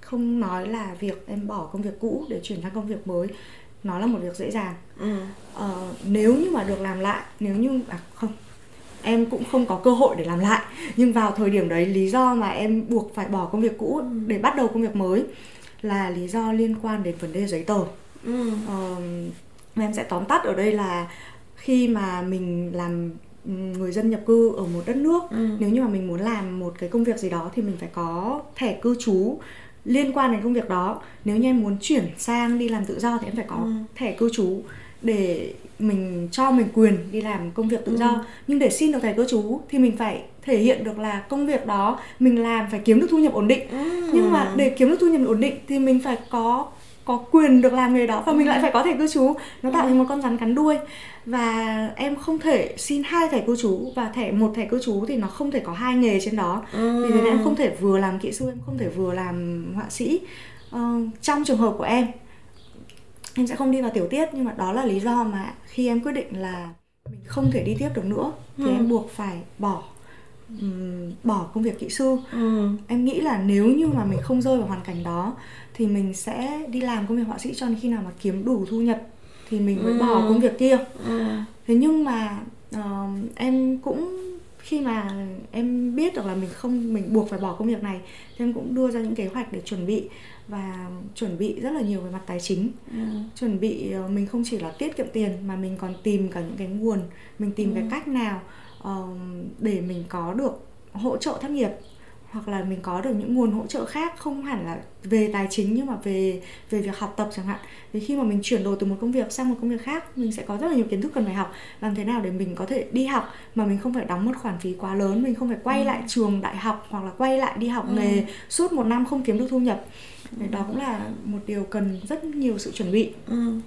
không nói là việc em bỏ công việc cũ để chuyển sang công việc mới nó là một việc dễ dàng. ừ. uh, Nếu như mà được làm lại, nếu như... À không, em cũng không có cơ hội để làm lại. Nhưng vào thời điểm đấy, lý do mà em buộc phải bỏ công việc cũ để bắt đầu công việc mới là lý do liên quan đến vấn đề giấy tờ. ừ. ờ, Em sẽ tóm tắt ở đây là khi mà mình làm người dân nhập cư ở một đất nước, ừ. nếu như mà mình muốn làm một cái công việc gì đó thì mình phải có thẻ cư trú liên quan đến công việc đó. Nếu như em muốn chuyển sang đi làm tự do thì em phải có ừ. thẻ cư trú để mình cho mình quyền đi làm công việc tự ừ. do. Nhưng để xin được thẻ cư trú thì mình phải thể hiện được là công việc đó mình làm phải kiếm được thu nhập ổn định. ừ. Nhưng mà để kiếm được thu nhập ổn định thì mình phải có có quyền được làm nghề đó, và ừ. mình lại phải có thẻ cư trú. Nó tạo thành ừ. một con rắn cắn đuôi. Và em không thể xin hai thẻ cư trú, và thẻ một thẻ cư trú thì nó không thể có hai nghề trên đó. ừ. Vì thế nên em không thể vừa làm kỹ sư, em không thể vừa làm họa sĩ. ờ, Trong trường hợp của em, em sẽ không đi vào tiểu tiết, nhưng mà đó là lý do mà khi em quyết định là mình không thể đi tiếp được nữa thì ừ. em buộc phải bỏ um, bỏ công việc kỹ sư. ừ. Em nghĩ là nếu như mà mình không rơi vào hoàn cảnh đó thì mình sẽ đi làm công việc họa sĩ cho đến khi nào mà kiếm đủ thu nhập thì mình mới ừ. bỏ công việc kia. ừ. Thế nhưng mà uh, em cũng khi mà em biết được là mình không mình buộc phải bỏ công việc này thì em cũng đưa ra những kế hoạch để chuẩn bị, và chuẩn bị rất là nhiều về mặt tài chính. Ừ. Chuẩn bị mình không chỉ là tiết kiệm tiền mà mình còn tìm cả những cái nguồn, mình tìm ừ. cái cách nào uh, để mình có được hỗ trợ thất nghiệp, hoặc là mình có được những nguồn hỗ trợ khác, không hẳn là về tài chính nhưng mà về về việc học tập chẳng hạn. Vì khi mà mình chuyển đổi từ một công việc sang một công việc khác, mình sẽ có rất là nhiều kiến thức cần phải học. Làm thế nào để mình có thể đi học mà mình không phải đóng một khoản phí quá lớn, mình không phải quay ừ. lại trường đại học hoặc là quay lại đi học ừ. nghề suốt một năm không kiếm được thu nhập. ừ. Đó cũng là một điều cần rất nhiều sự chuẩn bị. ừ.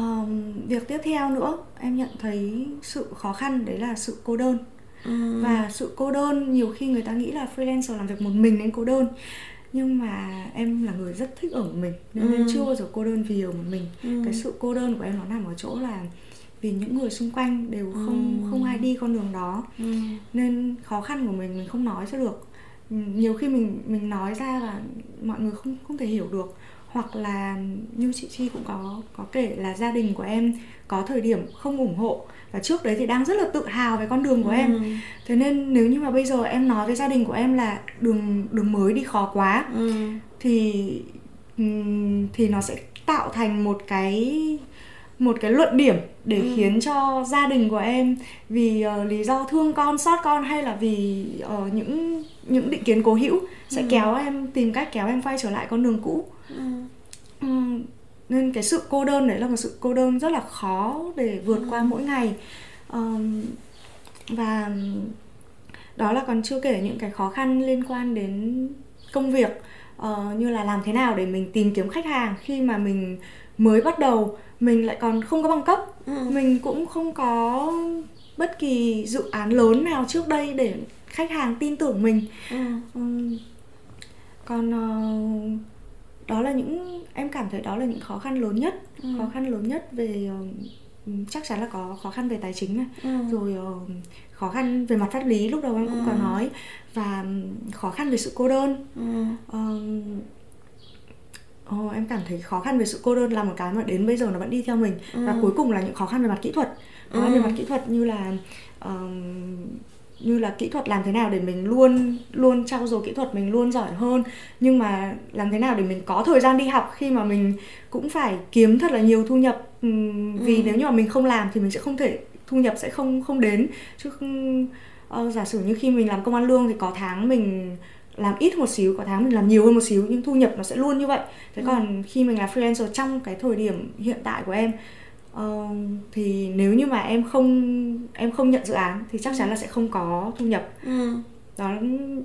uh, Việc tiếp theo nữa em nhận thấy sự khó khăn đấy là sự cô đơn. Ừ. Và sự cô đơn, nhiều khi người ta nghĩ là freelancer làm việc một mình nên cô đơn, nhưng mà em là người rất thích ở một mình nên ừ. em chưa bao giờ cô đơn vì ở một mình. ừ. Cái sự cô đơn của em nó nằm ở chỗ là vì những người xung quanh đều không ừ. không ai đi con đường đó, ừ. nên khó khăn của mình mình không nói ra được. Nhiều khi mình mình nói ra là mọi người không không thể hiểu được, hoặc là như chị Chi cũng có có kể là gia đình của em có thời điểm không ủng hộ, và trước đấy thì đang rất là tự hào về con đường của ừ. em. Thế nên nếu như mà bây giờ em nói với gia đình của em là đường đường mới đi khó quá, ừ. thì thì nó sẽ tạo thành một cái một cái luận điểm để ừ. khiến cho gia đình của em vì uh, lý do thương con, xót con, hay là vì uh, những những định kiến cố hữu sẽ ừ. kéo em, tìm cách kéo em quay trở lại con đường cũ. ừ. uhm. Nên cái sự cô đơn đấy là một sự cô đơn rất là khó để vượt ừ. qua mỗi ngày. um, Và đó là còn chưa kể những cái khó khăn liên quan đến công việc, uh, như là làm thế nào để mình tìm kiếm khách hàng khi mà mình mới bắt đầu, mình lại còn không có bằng cấp, ừ. mình cũng không có bất kỳ dự án lớn nào trước đây để khách hàng tin tưởng mình. ừ. um, Còn... Uh, đó là những em cảm thấy đó là những khó khăn lớn nhất. ừ. Khó khăn lớn nhất về uh, chắc chắn là có khó khăn về tài chính này, ừ. rồi uh, khó khăn về mặt pháp lý lúc đầu em ừ. cũng có nói, và khó khăn về sự cô đơn. ừ. uh, oh, Em cảm thấy khó khăn về sự cô đơn là một cái mà đến bây giờ nó vẫn đi theo mình. ừ. Và cuối cùng là những khó khăn về mặt kỹ thuật. Khó khăn ừ. về mặt kỹ thuật như là uh, như là kỹ thuật làm thế nào để mình luôn luôn trau dồi kỹ thuật, mình luôn giỏi hơn, nhưng mà làm thế nào để mình có thời gian đi học khi mà mình cũng phải kiếm thật là nhiều thu nhập, vì ừ. nếu như mà mình không làm thì mình sẽ không thể, thu nhập sẽ không không đến chứ không. Ờ, giả sử như khi mình làm công ăn lương thì có tháng mình làm ít một xíu, có tháng mình làm nhiều hơn một xíu, nhưng thu nhập nó sẽ luôn như vậy. Thế ừ. còn khi mình là freelancer trong cái thời điểm hiện tại của em, Uh, thì nếu như mà em không em không nhận dự án thì chắc ừ. chắn là sẽ không có thu nhập. ừ. Đó,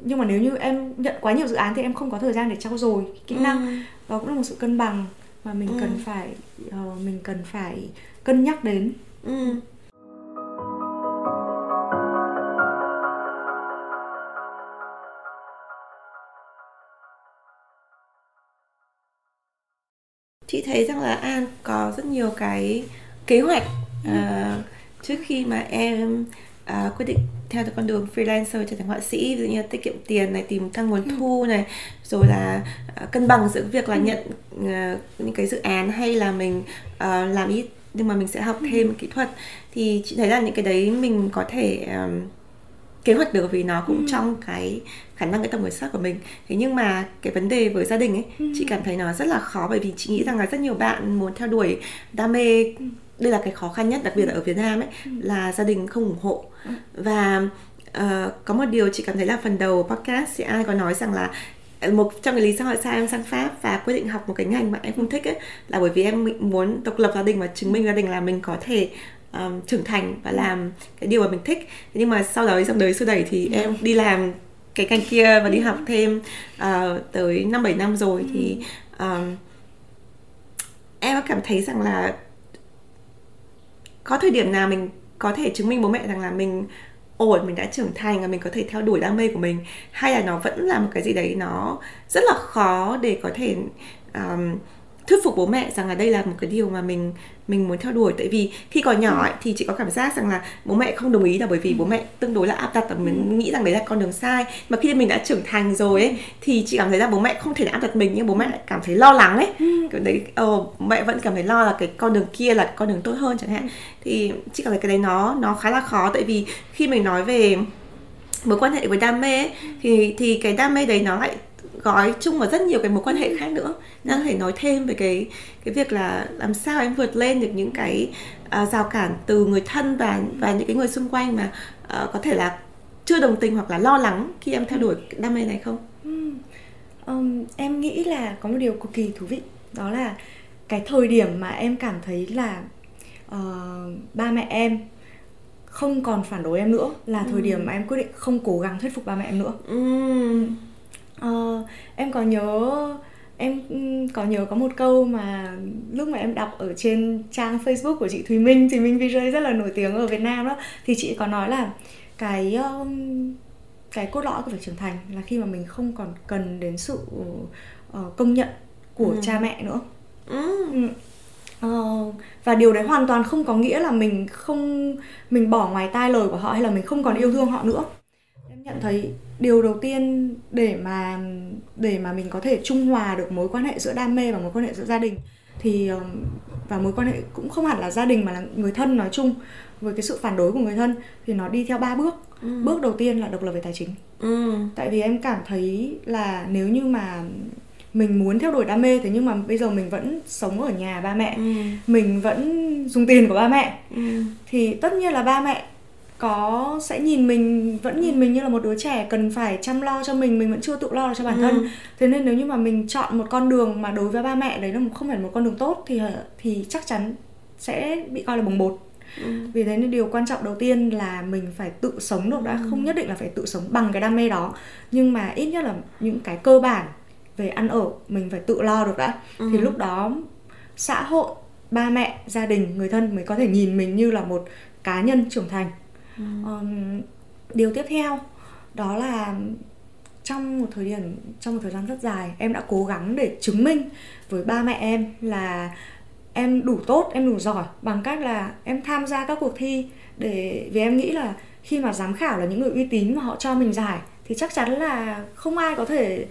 nhưng mà nếu như em nhận quá nhiều dự án thì em không có thời gian để trau dồi kỹ ừ. năng. Đó cũng là một sự cân bằng mà mình ừ. cần phải uh, mình cần phải cân nhắc đến. ừ. Chị thấy rằng là An có rất nhiều cái kế hoạch ừ. uh, trước khi mà em uh, quyết định theo con đường freelancer trở thành họa sĩ, ví dụ như tiết kiệm tiền này, tìm tăng nguồn ừ. thu này, rồi là uh, cân bằng giữa việc là ừ. nhận uh, những cái dự án hay là mình uh, làm ít nhưng mà mình sẽ học thêm ừ. kỹ thuật. Thì chị thấy là những cái đấy mình có thể um, kế hoạch được vì nó cũng ừ. trong cái khả năng, cái tầm kiểm soát của mình. Thế nhưng mà cái vấn đề với gia đình ấy, ừ. chị cảm thấy nó rất là khó, bởi vì chị nghĩ rằng là rất nhiều bạn muốn theo đuổi đam mê, ừ. đây là cái khó khăn nhất, đặc biệt là ở Việt Nam ấy, ừ. là gia đình không ủng hộ. ừ. Và uh, có một điều chị cảm thấy là phần đầu podcast thì ai có nói rằng là một trong cái lý do tại sao em sang Pháp và quyết định học một cái ngành mà em không thích ấy, là bởi vì em muốn độc lập gia đình và chứng minh gia đình là mình có thể Um, trưởng thành và làm cái điều mà mình thích. Nhưng mà sau đó dòng đời xô đẩy thì ừ. em đi làm cái ngành kia và đi học thêm uh, tới năm bảy năm rồi, ừ. thì um, em cảm thấy rằng là có thời điểm nào mình có thể chứng minh bố mẹ rằng là mình ổn, mình đã trưởng thành và mình có thể theo đuổi đam mê của mình, hay là nó vẫn là một cái gì đấy nó rất là khó để có thể um, thuyết phục bố mẹ rằng là đây là một cái điều mà mình mình muốn theo đuổi? Tại vì khi còn nhỏ ấy, thì chị có cảm giác rằng là bố mẹ không đồng ý là bởi vì bố mẹ tương đối là áp đặt và mình nghĩ rằng đấy là con đường sai. Mà khi mình đã trưởng thành rồi ấy, thì chị cảm thấy là bố mẹ không thể áp đặt mình, nhưng bố mẹ lại cảm thấy lo lắng ấy, kiểu đấy, oh, mẹ vẫn cảm thấy lo là cái con đường kia là con đường tốt hơn chẳng hạn. Thì chị cảm thấy cái đấy nó nó khá là khó, tại vì khi mình nói về mối quan hệ với đam mê ấy, thì thì cái đam mê đấy nó lại gói chung vào rất nhiều cái mối quan hệ khác nữa. Nên có thể nói thêm về cái cái việc là làm sao em vượt lên được những cái uh, rào cản từ người thân và và những cái người xung quanh mà uh, có thể là chưa đồng tình hoặc là lo lắng khi em theo đuổi đam mê này không? Ừ. Um, em nghĩ là có một điều cực kỳ thú vị, đó là cái thời điểm mà em cảm thấy là uh, ba mẹ em không còn phản đối em nữa là thời ừ. điểm mà em quyết định không cố gắng thuyết phục ba mẹ em nữa. Ừ. Uh, em có nhớ em có nhớ có một câu mà lúc mà em đọc ở trên trang Facebook của chị Thùy Minh, Thùy Minh vê gi rất là nổi tiếng ở Việt Nam đó, thì chị có nói là cái um, cái cốt lõi của việc trưởng thành là khi mà mình không còn cần đến sự uh, công nhận của ừ. cha mẹ nữa. Ừ. Uh, và điều đấy hoàn toàn không có nghĩa là mình không mình bỏ ngoài tai lời của họ hay là mình không còn yêu thương họ nữa. Em nhận thấy điều đầu tiên để mà để mà mình có thể trung hòa được mối quan hệ giữa đam mê và mối quan hệ giữa gia đình thì và mối quan hệ cũng không hẳn là gia đình mà là người thân nói chung với cái sự phản đối của người thân thì nó đi theo ba bước. Ừ. Bước đầu tiên là độc lập về tài chính. Ừ. Tại vì em cảm thấy là nếu như mà mình muốn theo đuổi đam mê thế nhưng mà bây giờ mình vẫn sống ở nhà ba mẹ, ừ. mình vẫn dùng tiền của ba mẹ, ừ. thì tất nhiên là ba mẹ có sẽ nhìn mình vẫn nhìn mình như là một đứa trẻ cần phải chăm lo cho mình, mình vẫn chưa tự lo được cho bản ừ. thân. Thế nên nếu như mà mình chọn một con đường mà đối với ba mẹ đấy là không phải một con đường tốt thì thì chắc chắn sẽ bị coi là bồng bột. Ừ. Vì thế nên điều quan trọng đầu tiên là mình phải tự sống được đã, ừ. không nhất định là phải tự sống bằng cái đam mê đó, nhưng mà ít nhất là những cái cơ bản về ăn ở mình phải tự lo được đã. Ừ. Thì lúc đó xã hội, ba mẹ, gia đình, người thân mới có thể nhìn mình như là một cá nhân trưởng thành. Ừ. Um, điều tiếp theo đó là trong một thời điểm trong một thời gian rất dài em đã cố gắng để chứng minh với ba mẹ em là em đủ tốt, em đủ giỏi bằng cách là em tham gia các cuộc thi, để vì em nghĩ là khi mà giám khảo là những người uy tín mà họ cho mình giải thì chắc chắn là không ai có thể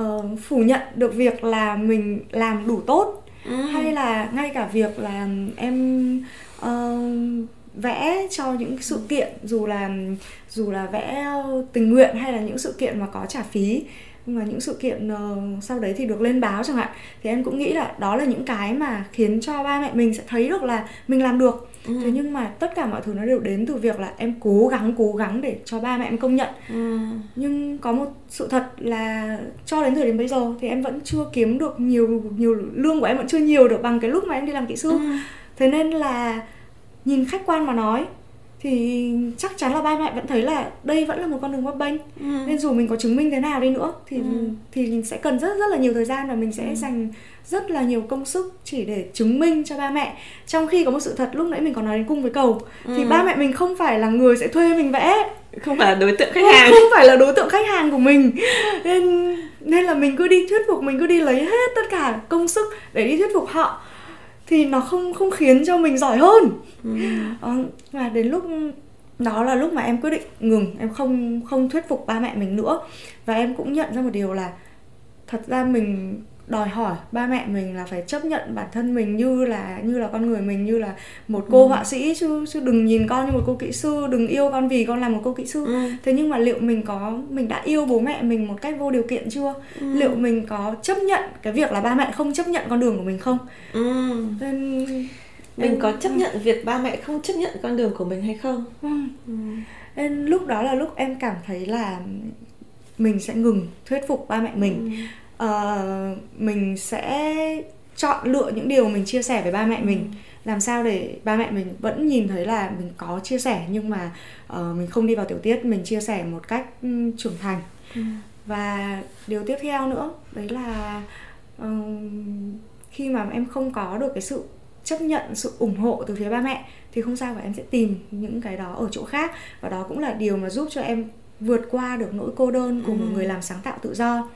uh, phủ nhận được việc là mình làm đủ tốt. Ừ. Hay là ngay cả việc là em uh, vẽ cho những sự kiện, dù là dù là vẽ tình nguyện hay là những sự kiện mà có trả phí, nhưng mà những sự kiện uh, sau đấy thì được lên báo chẳng hạn, thì em cũng nghĩ là đó là những cái mà khiến cho ba mẹ mình sẽ thấy được là mình làm được. Ừ. Thế nhưng mà tất cả mọi thứ nó đều đến từ việc là em cố gắng cố gắng để cho ba mẹ em công nhận. Ừ. Nhưng có một sự thật là cho đến thời điểm bây giờ thì em vẫn chưa kiếm được nhiều nhiều lương của em vẫn chưa nhiều được bằng cái lúc mà em đi làm kỹ sư. Ừ. Thế nên là nhìn khách quan mà nói thì chắc chắn là ba mẹ vẫn thấy là đây vẫn là một con đường bấp bênh. Ừ. Nên dù mình có chứng minh thế nào đi nữa thì ừ. thì sẽ cần rất rất là nhiều thời gian và mình sẽ ừ. dành rất là nhiều công sức chỉ để chứng minh cho ba mẹ. Trong khi có một sự thật lúc nãy mình còn nói đến cung với cầu, ừ. thì ba mẹ mình không phải là người sẽ thuê mình vẽ, không phải là đối tượng khách hàng, không phải là đối tượng khách hàng của mình. Nên nên là mình cứ đi thuyết phục, mình cứ đi lấy hết tất cả công sức để đi thuyết phục họ thì nó không không khiến cho mình giỏi hơn. Ừ. Và đến lúc đó là lúc mà em quyết định ngừng, em không không thuyết phục ba mẹ mình nữa. Và em cũng nhận ra một điều là thật ra mình đòi hỏi ba mẹ mình là phải chấp nhận bản thân mình như là như là con người mình, như là một cô ừ. họa sĩ, chứ chứ đừng nhìn con như một cô kỹ sư, đừng yêu con vì con là một cô kỹ sư. Ừ. Thế nhưng mà liệu mình có mình đã yêu bố mẹ mình một cách vô điều kiện chưa? Ừ. Liệu mình có chấp nhận cái việc là ba mẹ không chấp nhận con đường của mình không? Ừ. Nên mình em... có chấp nhận việc ba mẹ không chấp nhận con đường của mình hay không? Ừ. Ừ. Nên lúc đó là lúc em cảm thấy là mình sẽ ngừng thuyết phục ba mẹ mình. Ừ. Uh, mình sẽ chọn lựa những điều mình chia sẻ với ba mẹ mình, ừ. làm sao để ba mẹ mình vẫn nhìn thấy là mình có chia sẻ nhưng mà uh, mình không đi vào tiểu tiết, mình chia sẻ một cách um, trưởng thành. Ừ. Và điều tiếp theo nữa đấy là uh, khi mà em không có được cái sự chấp nhận, sự ủng hộ từ phía ba mẹ thì không sao, và em sẽ tìm những cái đó ở chỗ khác, và đó cũng là điều mà giúp cho em vượt qua được nỗi cô đơn của ừ. một người làm sáng tạo tự do.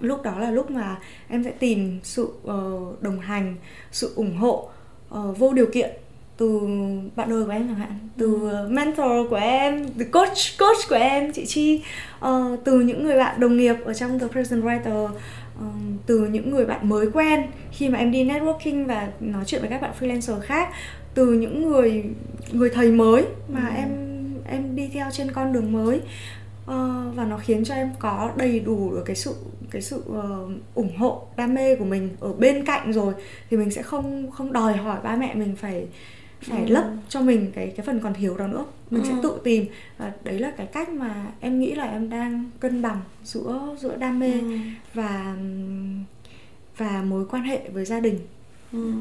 Lúc đó là lúc mà em sẽ tìm sự uh, đồng hành, sự ủng hộ uh, vô điều kiện từ bạn đời của em chẳng hạn, từ mentor của em, từ coach coach của em, chị Chi, uh, từ những người bạn đồng nghiệp ở trong The Present Writer, uh, từ những người bạn mới quen khi mà em đi networking và nói chuyện với các bạn freelancer khác, từ những người người thầy mới mà ừ. em em đi theo trên con đường mới. Uh, và nó khiến cho em có đầy đủ cái sự cái sự uh, ủng hộ đam mê của mình ở bên cạnh rồi thì mình sẽ không không đòi hỏi ba mẹ mình phải phải ừ. lấp cho mình cái cái phần còn thiếu đó nữa, mình ừ. sẽ tự tìm. Và đấy là cái cách mà em nghĩ là em đang cân bằng giữa giữa đam mê ừ. và và mối quan hệ với gia đình. ừ.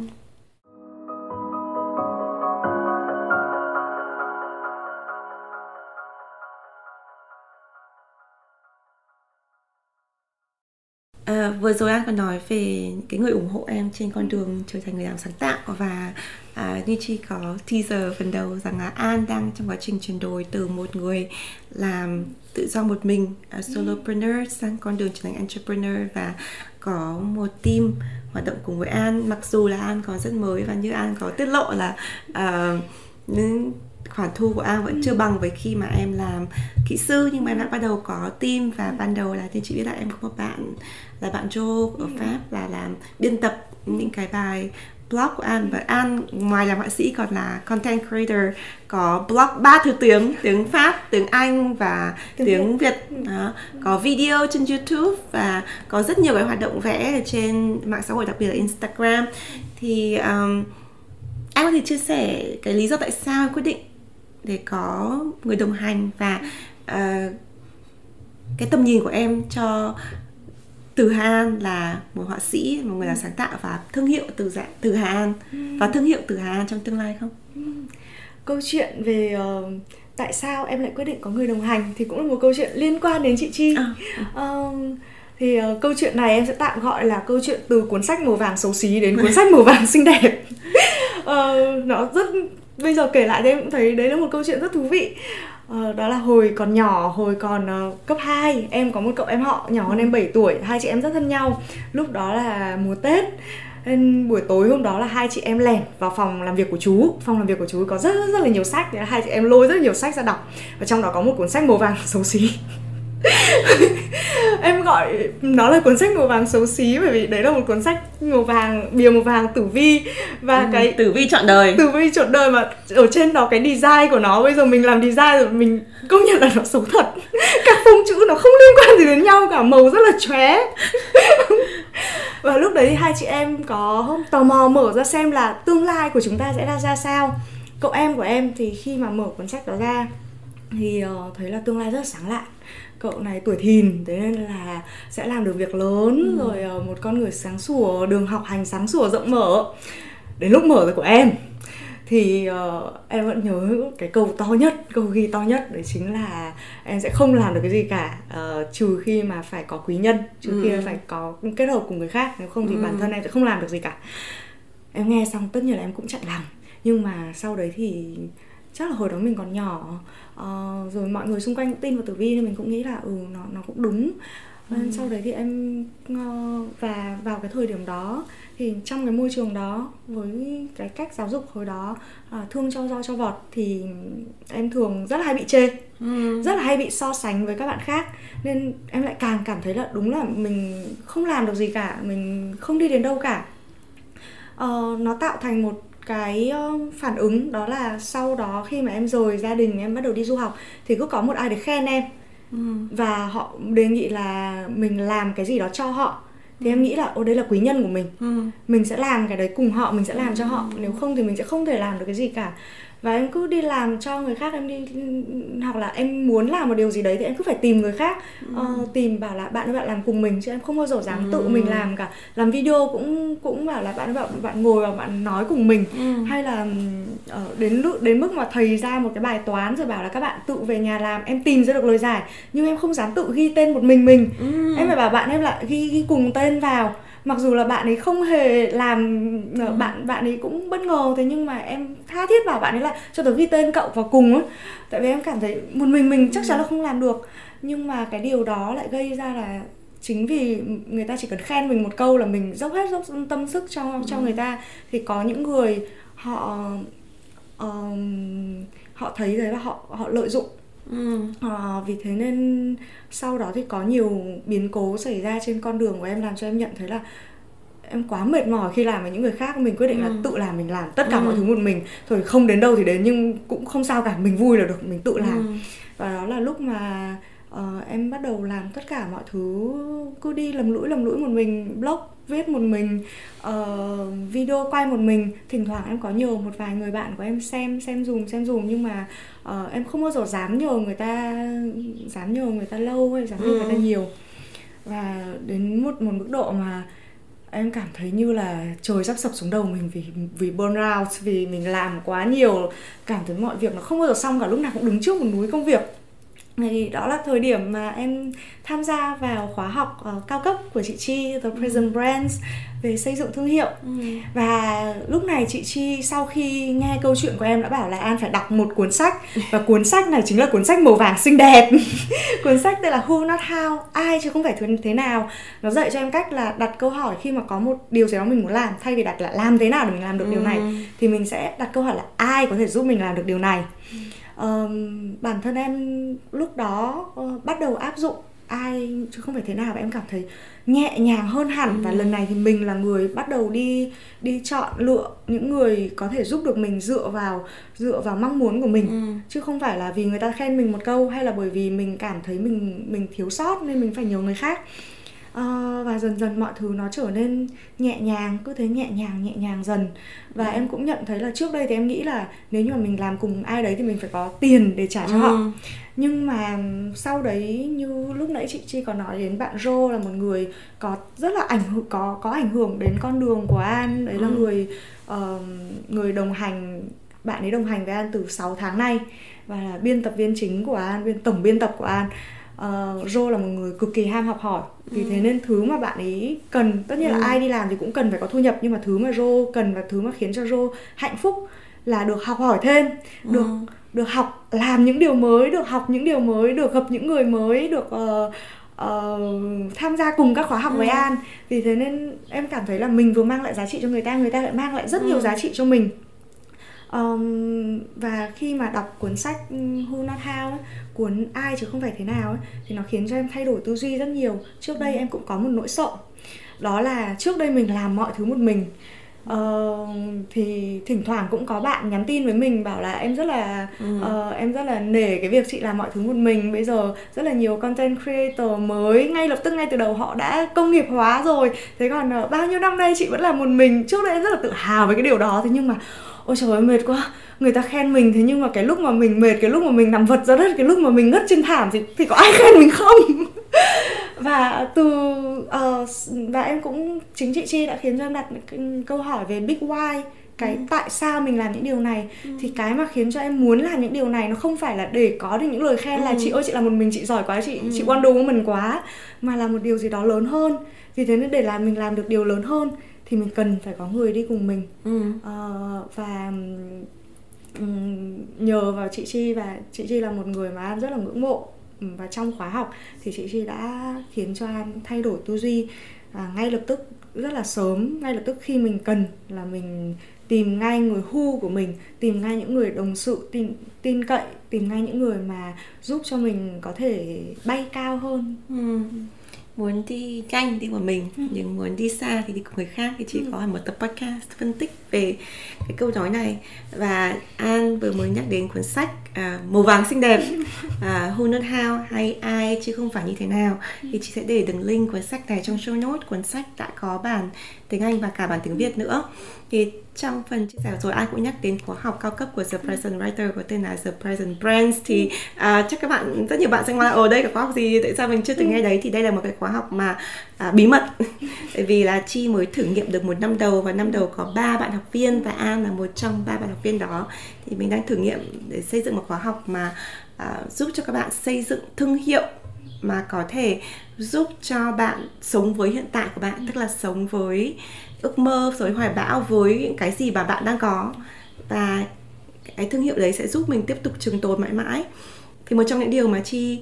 À, vừa rồi An còn nói về cái người ủng hộ em trên con đường trở thành người làm sáng tạo, và à, như Chi có teaser phần đầu rằng là An đang trong quá trình chuyển đổi từ một người làm tự do một mình, à, solopreneur, sang con đường trở thành entrepreneur, và có một team hoạt động cùng với An. Mặc dù là An còn rất mới và như An có tiết lộ là à, khoản thu của An vẫn ừ. chưa bằng với khi mà em làm kỹ sư, nhưng mà em đã bắt đầu có team. Và ừ. ban đầu là thì chị biết là em có một bạn là bạn Jo ở ừ. Pháp là làm biên tập những cái bài blog của An, và An ngoài làm họa sĩ còn là content creator, có blog ba thứ tiếng, tiếng Pháp, tiếng Anh và tiếng, tiếng Việt, Việt. Đó. Có video trên YouTube và có rất nhiều cái hoạt động vẽ trên mạng xã hội, đặc biệt là Instagram. Thì um, em có thể chia sẻ cái lý do tại sao em quyết định để có người đồng hành và uh, cái tầm nhìn của em cho Từ Hà An là một họa sĩ, một người làm sáng tạo, và thương hiệu Từ, dạ, Từ Hà An và thương hiệu Từ Hà An trong tương lai không? Câu chuyện về uh, tại sao em lại quyết định có người đồng hành thì cũng là một câu chuyện liên quan đến chị Chi. à, à. Uh, thì uh, câu chuyện này em sẽ tạm gọi là câu chuyện từ cuốn sách màu vàng xấu xí đến cuốn sách màu vàng xinh đẹp. uh, nó rất bây giờ kể lại thì em cũng thấy đấy là một câu chuyện rất thú vị. Uh, đó là hồi còn nhỏ, hồi còn uh, cấp hai, em có một cậu em họ nhỏ hơn em bảy tuổi, hai chị em rất thân nhau. Lúc đó là mùa Tết nên buổi tối hôm đó là hai chị em lẻn vào phòng làm việc của chú. Phòng làm việc của chú có rất rất, rất là nhiều sách, hai chị em lôi rất nhiều sách ra đọc, và trong đó có một cuốn sách màu vàng xấu xí. Em gọi nó là cuốn sách màu vàng xấu xí bởi vì đấy là một cuốn sách màu vàng, bìa màu vàng tử vi, và ừ, cái tử vi trọn đời, tử vi trọn đời mà ở trên đó cái design của nó, bây giờ mình làm design rồi mình công nhận là nó xấu thật. Các phông chữ nó không liên quan gì đến nhau cả, màu rất là chóe. Và lúc đấy hai chị em có tò mò mở ra xem là tương lai của chúng ta sẽ ra ra sao. Cậu em của em thì khi mà mở cuốn sách đó ra thì thấy là tương lai rất là sáng lạn, cậu này tuổi Thìn, thế nên là sẽ làm được việc lớn, ừ. rồi một con người sáng sủa, đường học hành sáng sủa rộng mở. Đến lúc mở rồi của em thì uh, em vẫn nhớ cái câu to nhất, câu ghi to nhất đấy chính là em sẽ không làm được cái gì cả, uh, trừ khi mà phải có quý nhân, trừ ừ. khi phải có kết hợp cùng người khác, nếu không thì ừ. bản thân em sẽ không làm được gì cả. Em nghe xong tất nhiên là em cũng chặn lòng, nhưng mà sau đấy thì chắc là hồi đó mình còn nhỏ, uh, rồi mọi người xung quanh cũng tin vào tử vi nên mình cũng nghĩ là ừ nó nó cũng đúng. ừ. Nên sau đấy thì em uh, và vào cái thời điểm đó thì trong cái môi trường đó với cái cách giáo dục hồi đó, uh, thương cho roi cho vọt, thì em thường rất là hay bị chê, ừ. rất là hay bị so sánh với các bạn khác, nên em lại càng cảm thấy là đúng là mình không làm được gì cả, mình không đi đến đâu cả. Uh, nó tạo thành một cái phản ứng, đó là sau đó khi mà em rời gia đình, em bắt đầu đi du học thì cứ có một ai để khen em, ừ. và họ đề nghị là mình làm cái gì đó cho họ, thì ừ. em nghĩ là ô đây là quý nhân của mình, ừ. mình sẽ làm cái đấy cùng họ, mình sẽ làm ừ. cho họ, nếu không thì mình sẽ không thể làm được cái gì cả. Và em cứ đi làm cho người khác, em đi hoặc là em muốn làm một điều gì đấy thì em cứ phải tìm người khác, ừ. uh, tìm bảo là bạn ơi bạn làm cùng mình, chứ em không bao giờ dám ừ. tự mình làm cả. Làm video cũng cũng bảo là bạn ơi bạn ngồi và bạn nói cùng mình, ừ. hay là uh, đến đến mức mà thầy ra một cái bài toán rồi bảo là các bạn tự về nhà làm, em tìm ra được lời giải nhưng em không dám tự ghi tên một mình mình, ừ. em phải bảo bạn em là ghi ghi cùng tên vào. Mặc dù là bạn ấy không hề làm, ừ. bạn bạn ấy cũng bất ngờ, thế nhưng mà em tha thiết bảo bạn ấy là cho tớ ghi tên cậu vào cùng ấy. Tại vì em cảm thấy một mình mình chắc ừ. chắn là không làm được. Nhưng mà cái điều đó lại gây ra là chính vì người ta chỉ cần khen mình một câu là mình dốc hết dốc tâm sức cho, ừ. cho người ta. Thì có những người họ um, họ thấy đấy và họ, họ lợi dụng. Ừ. À, vì thế nên sau đó thì có nhiều biến cố xảy ra trên con đường của em, làm cho em nhận thấy là em quá mệt mỏi khi làm với những người khác. Mình quyết định ừ. là tự làm, mình làm tất cả ừ. mọi thứ một mình thôi, không đến đâu thì đến nhưng cũng không sao cả, mình vui là được, mình tự làm. ừ. Và đó là lúc mà uh, em bắt đầu làm tất cả mọi thứ, cứ đi lầm lũi lầm lũi một mình, blog viết một mình, uh, video quay một mình. Thỉnh thoảng em có nhờ một vài người bạn của em xem xem dùm xem dùm nhưng mà uh, em không bao giờ dám nhờ người ta dám nhờ người ta lâu hay dám nhờ ừ. người ta nhiều. Và đến một một mức độ mà em cảm thấy như là trời sắp sập xuống đầu mình vì vì burnout, vì mình làm quá nhiều, cảm thấy mọi việc nó không bao giờ xong cả, lúc nào cũng đứng trước một núi công việc. Thì đó là thời điểm mà em tham gia vào khóa học uh, cao cấp của chị Chi, The Present Brands, về xây dựng thương hiệu. ừ. Và lúc này chị Chi sau khi nghe câu chuyện của em đã bảo là An phải đọc một cuốn sách, và cuốn sách này chính là cuốn sách màu vàng xinh đẹp. Cuốn sách tên là Who Not How, ai chứ không phải thế nào. Nó dạy cho em cách là đặt câu hỏi khi mà có một điều gì đó mình muốn làm, thay vì đặt là làm thế nào để mình làm được ừ. điều này, thì mình sẽ đặt câu hỏi là ai có thể giúp mình làm được điều này. Uh, bản thân em lúc đó uh, bắt đầu áp dụng ai chứ không phải thế nào, và em cảm thấy nhẹ nhàng hơn hẳn. ừ. Và lần này thì mình là người bắt đầu đi đi chọn lựa những người có thể giúp được mình dựa vào dựa vào mong muốn của mình, ừ. chứ không phải là vì người ta khen mình một câu hay là bởi vì mình cảm thấy mình mình thiếu sót nên mình phải nhờ người khác. Uh, và dần dần mọi thứ nó trở nên nhẹ nhàng, cứ thế nhẹ nhàng nhẹ nhàng dần. Và ừ. em cũng nhận thấy là trước đây thì em nghĩ là nếu như mà mình làm cùng ai đấy thì mình phải có tiền để trả cho ừ. họ. Nhưng mà sau đấy, như lúc nãy chị Chi có nói đến bạn Rô, là một người có rất là ảnh hưởng, có, có ảnh hưởng đến con đường của An. Đấy là ừ. người, uh, người đồng hành, bạn ấy đồng hành với An từ sáu tháng nay, và là biên tập viên chính của An, biên, tổng biên tập của An. Uh, Rô là một người cực kỳ ham học hỏi, vì ừ. thế nên thứ mà bạn ấy cần, tất nhiên ừ. là ai đi làm thì cũng cần phải có thu nhập, nhưng mà thứ mà Rô cần và thứ mà khiến cho Rô hạnh phúc là được học hỏi thêm, ừ. được được học làm những điều mới, được học những điều mới, được gặp những người mới, được uh, uh, tham gia cùng các khóa học ừ. với An. Vì thế nên em cảm thấy là mình vừa mang lại giá trị cho người ta, người ta lại mang lại rất ừ. nhiều giá trị cho mình. Um, và khi mà đọc cuốn sách Who Not How ấy, cuốn ai chứ không phải thế nào ấy, thì nó khiến cho em thay đổi tư duy rất nhiều. Trước đây ừ. em cũng có một nỗi sợ, đó là trước đây mình làm mọi thứ một mình. Uh, thì thỉnh thoảng cũng có bạn nhắn tin với mình bảo là em rất là ừ. uh, em rất là nể cái việc chị làm mọi thứ một mình. Bây giờ rất là nhiều content creator mới ngay lập tức, ngay từ đầu họ đã công nghiệp hóa rồi, thế còn uh, bao nhiêu năm nay chị vẫn làm một mình. Trước đây em rất là tự hào về cái điều đó, thế nhưng mà ôi trời ơi mệt quá, người ta khen mình, thế nhưng mà cái lúc mà mình mệt, cái lúc mà mình nằm vật ra đất, cái lúc mà mình ngất trên thảm thì, thì có ai khen mình không? Và từ uh, và em cũng, chính chị Chi đã khiến cho em đặt câu hỏi về big why, cái ừ. tại sao mình làm những điều này. ừ. Thì cái mà khiến cho em muốn làm những điều này nó không phải là để có được những lời khen ừ. là chị ơi chị làm một mình, chị giỏi quá, chị ừ. chị wonder woman quá, mà là một điều gì đó lớn hơn. Vì thế nên để làm mình làm được điều lớn hơn thì mình cần phải có người đi cùng mình. ừ. uh, Và um, nhờ vào chị Chi, và chị Chi là một người mà An rất là ngưỡng mộ, và trong khóa học thì chị Chi đã khiến cho An thay đổi tư duy uh, ngay lập tức, rất là sớm. Ngay lập tức khi mình cần là mình tìm ngay người who của mình, tìm ngay những người đồng sự tin, tin cậy, tìm ngay những người mà giúp cho mình có thể bay cao hơn. ừ. Muốn đi nhanh thì của mình, ừ. nhưng muốn đi xa thì đi cùng người khác. Thì chị ừ. có một tập podcast phân tích về cái câu nói này. Và An vừa mới nhắc đến cuốn sách à, màu vàng xinh đẹp, à, Who Not How, hay ai chứ không phải như thế nào. ừ. Thì chị sẽ để đường link cuốn sách này trong show notes. Cuốn sách đã có bản tiếng Anh và cả bản tiếng Việt nữa. Thì trong phần chia sẻ rồi, An cũng nhắc đến khóa học cao cấp của The Present Writer có tên là The Present Brands. Thì uh, chắc các bạn, rất nhiều bạn sẽ nói ở đây là khóa học gì, tại sao mình chưa từng nghe đấy. Thì đây là một cái khóa học mà uh, bí mật. Bởi vì là Chi mới thử nghiệm được một năm đầu, và năm đầu có ba bạn học viên, và An là một trong ba bạn học viên đó. Thì mình đang thử nghiệm để xây dựng một khóa học mà uh, giúp cho các bạn xây dựng thương hiệu mà có thể giúp cho bạn sống với hiện tại của bạn, tức là sống với ước mơ, sống với hoài bão, với những cái gì mà bạn đang có, và cái thương hiệu đấy sẽ giúp mình tiếp tục trường tồn mãi mãi. Thì một trong những điều mà Chi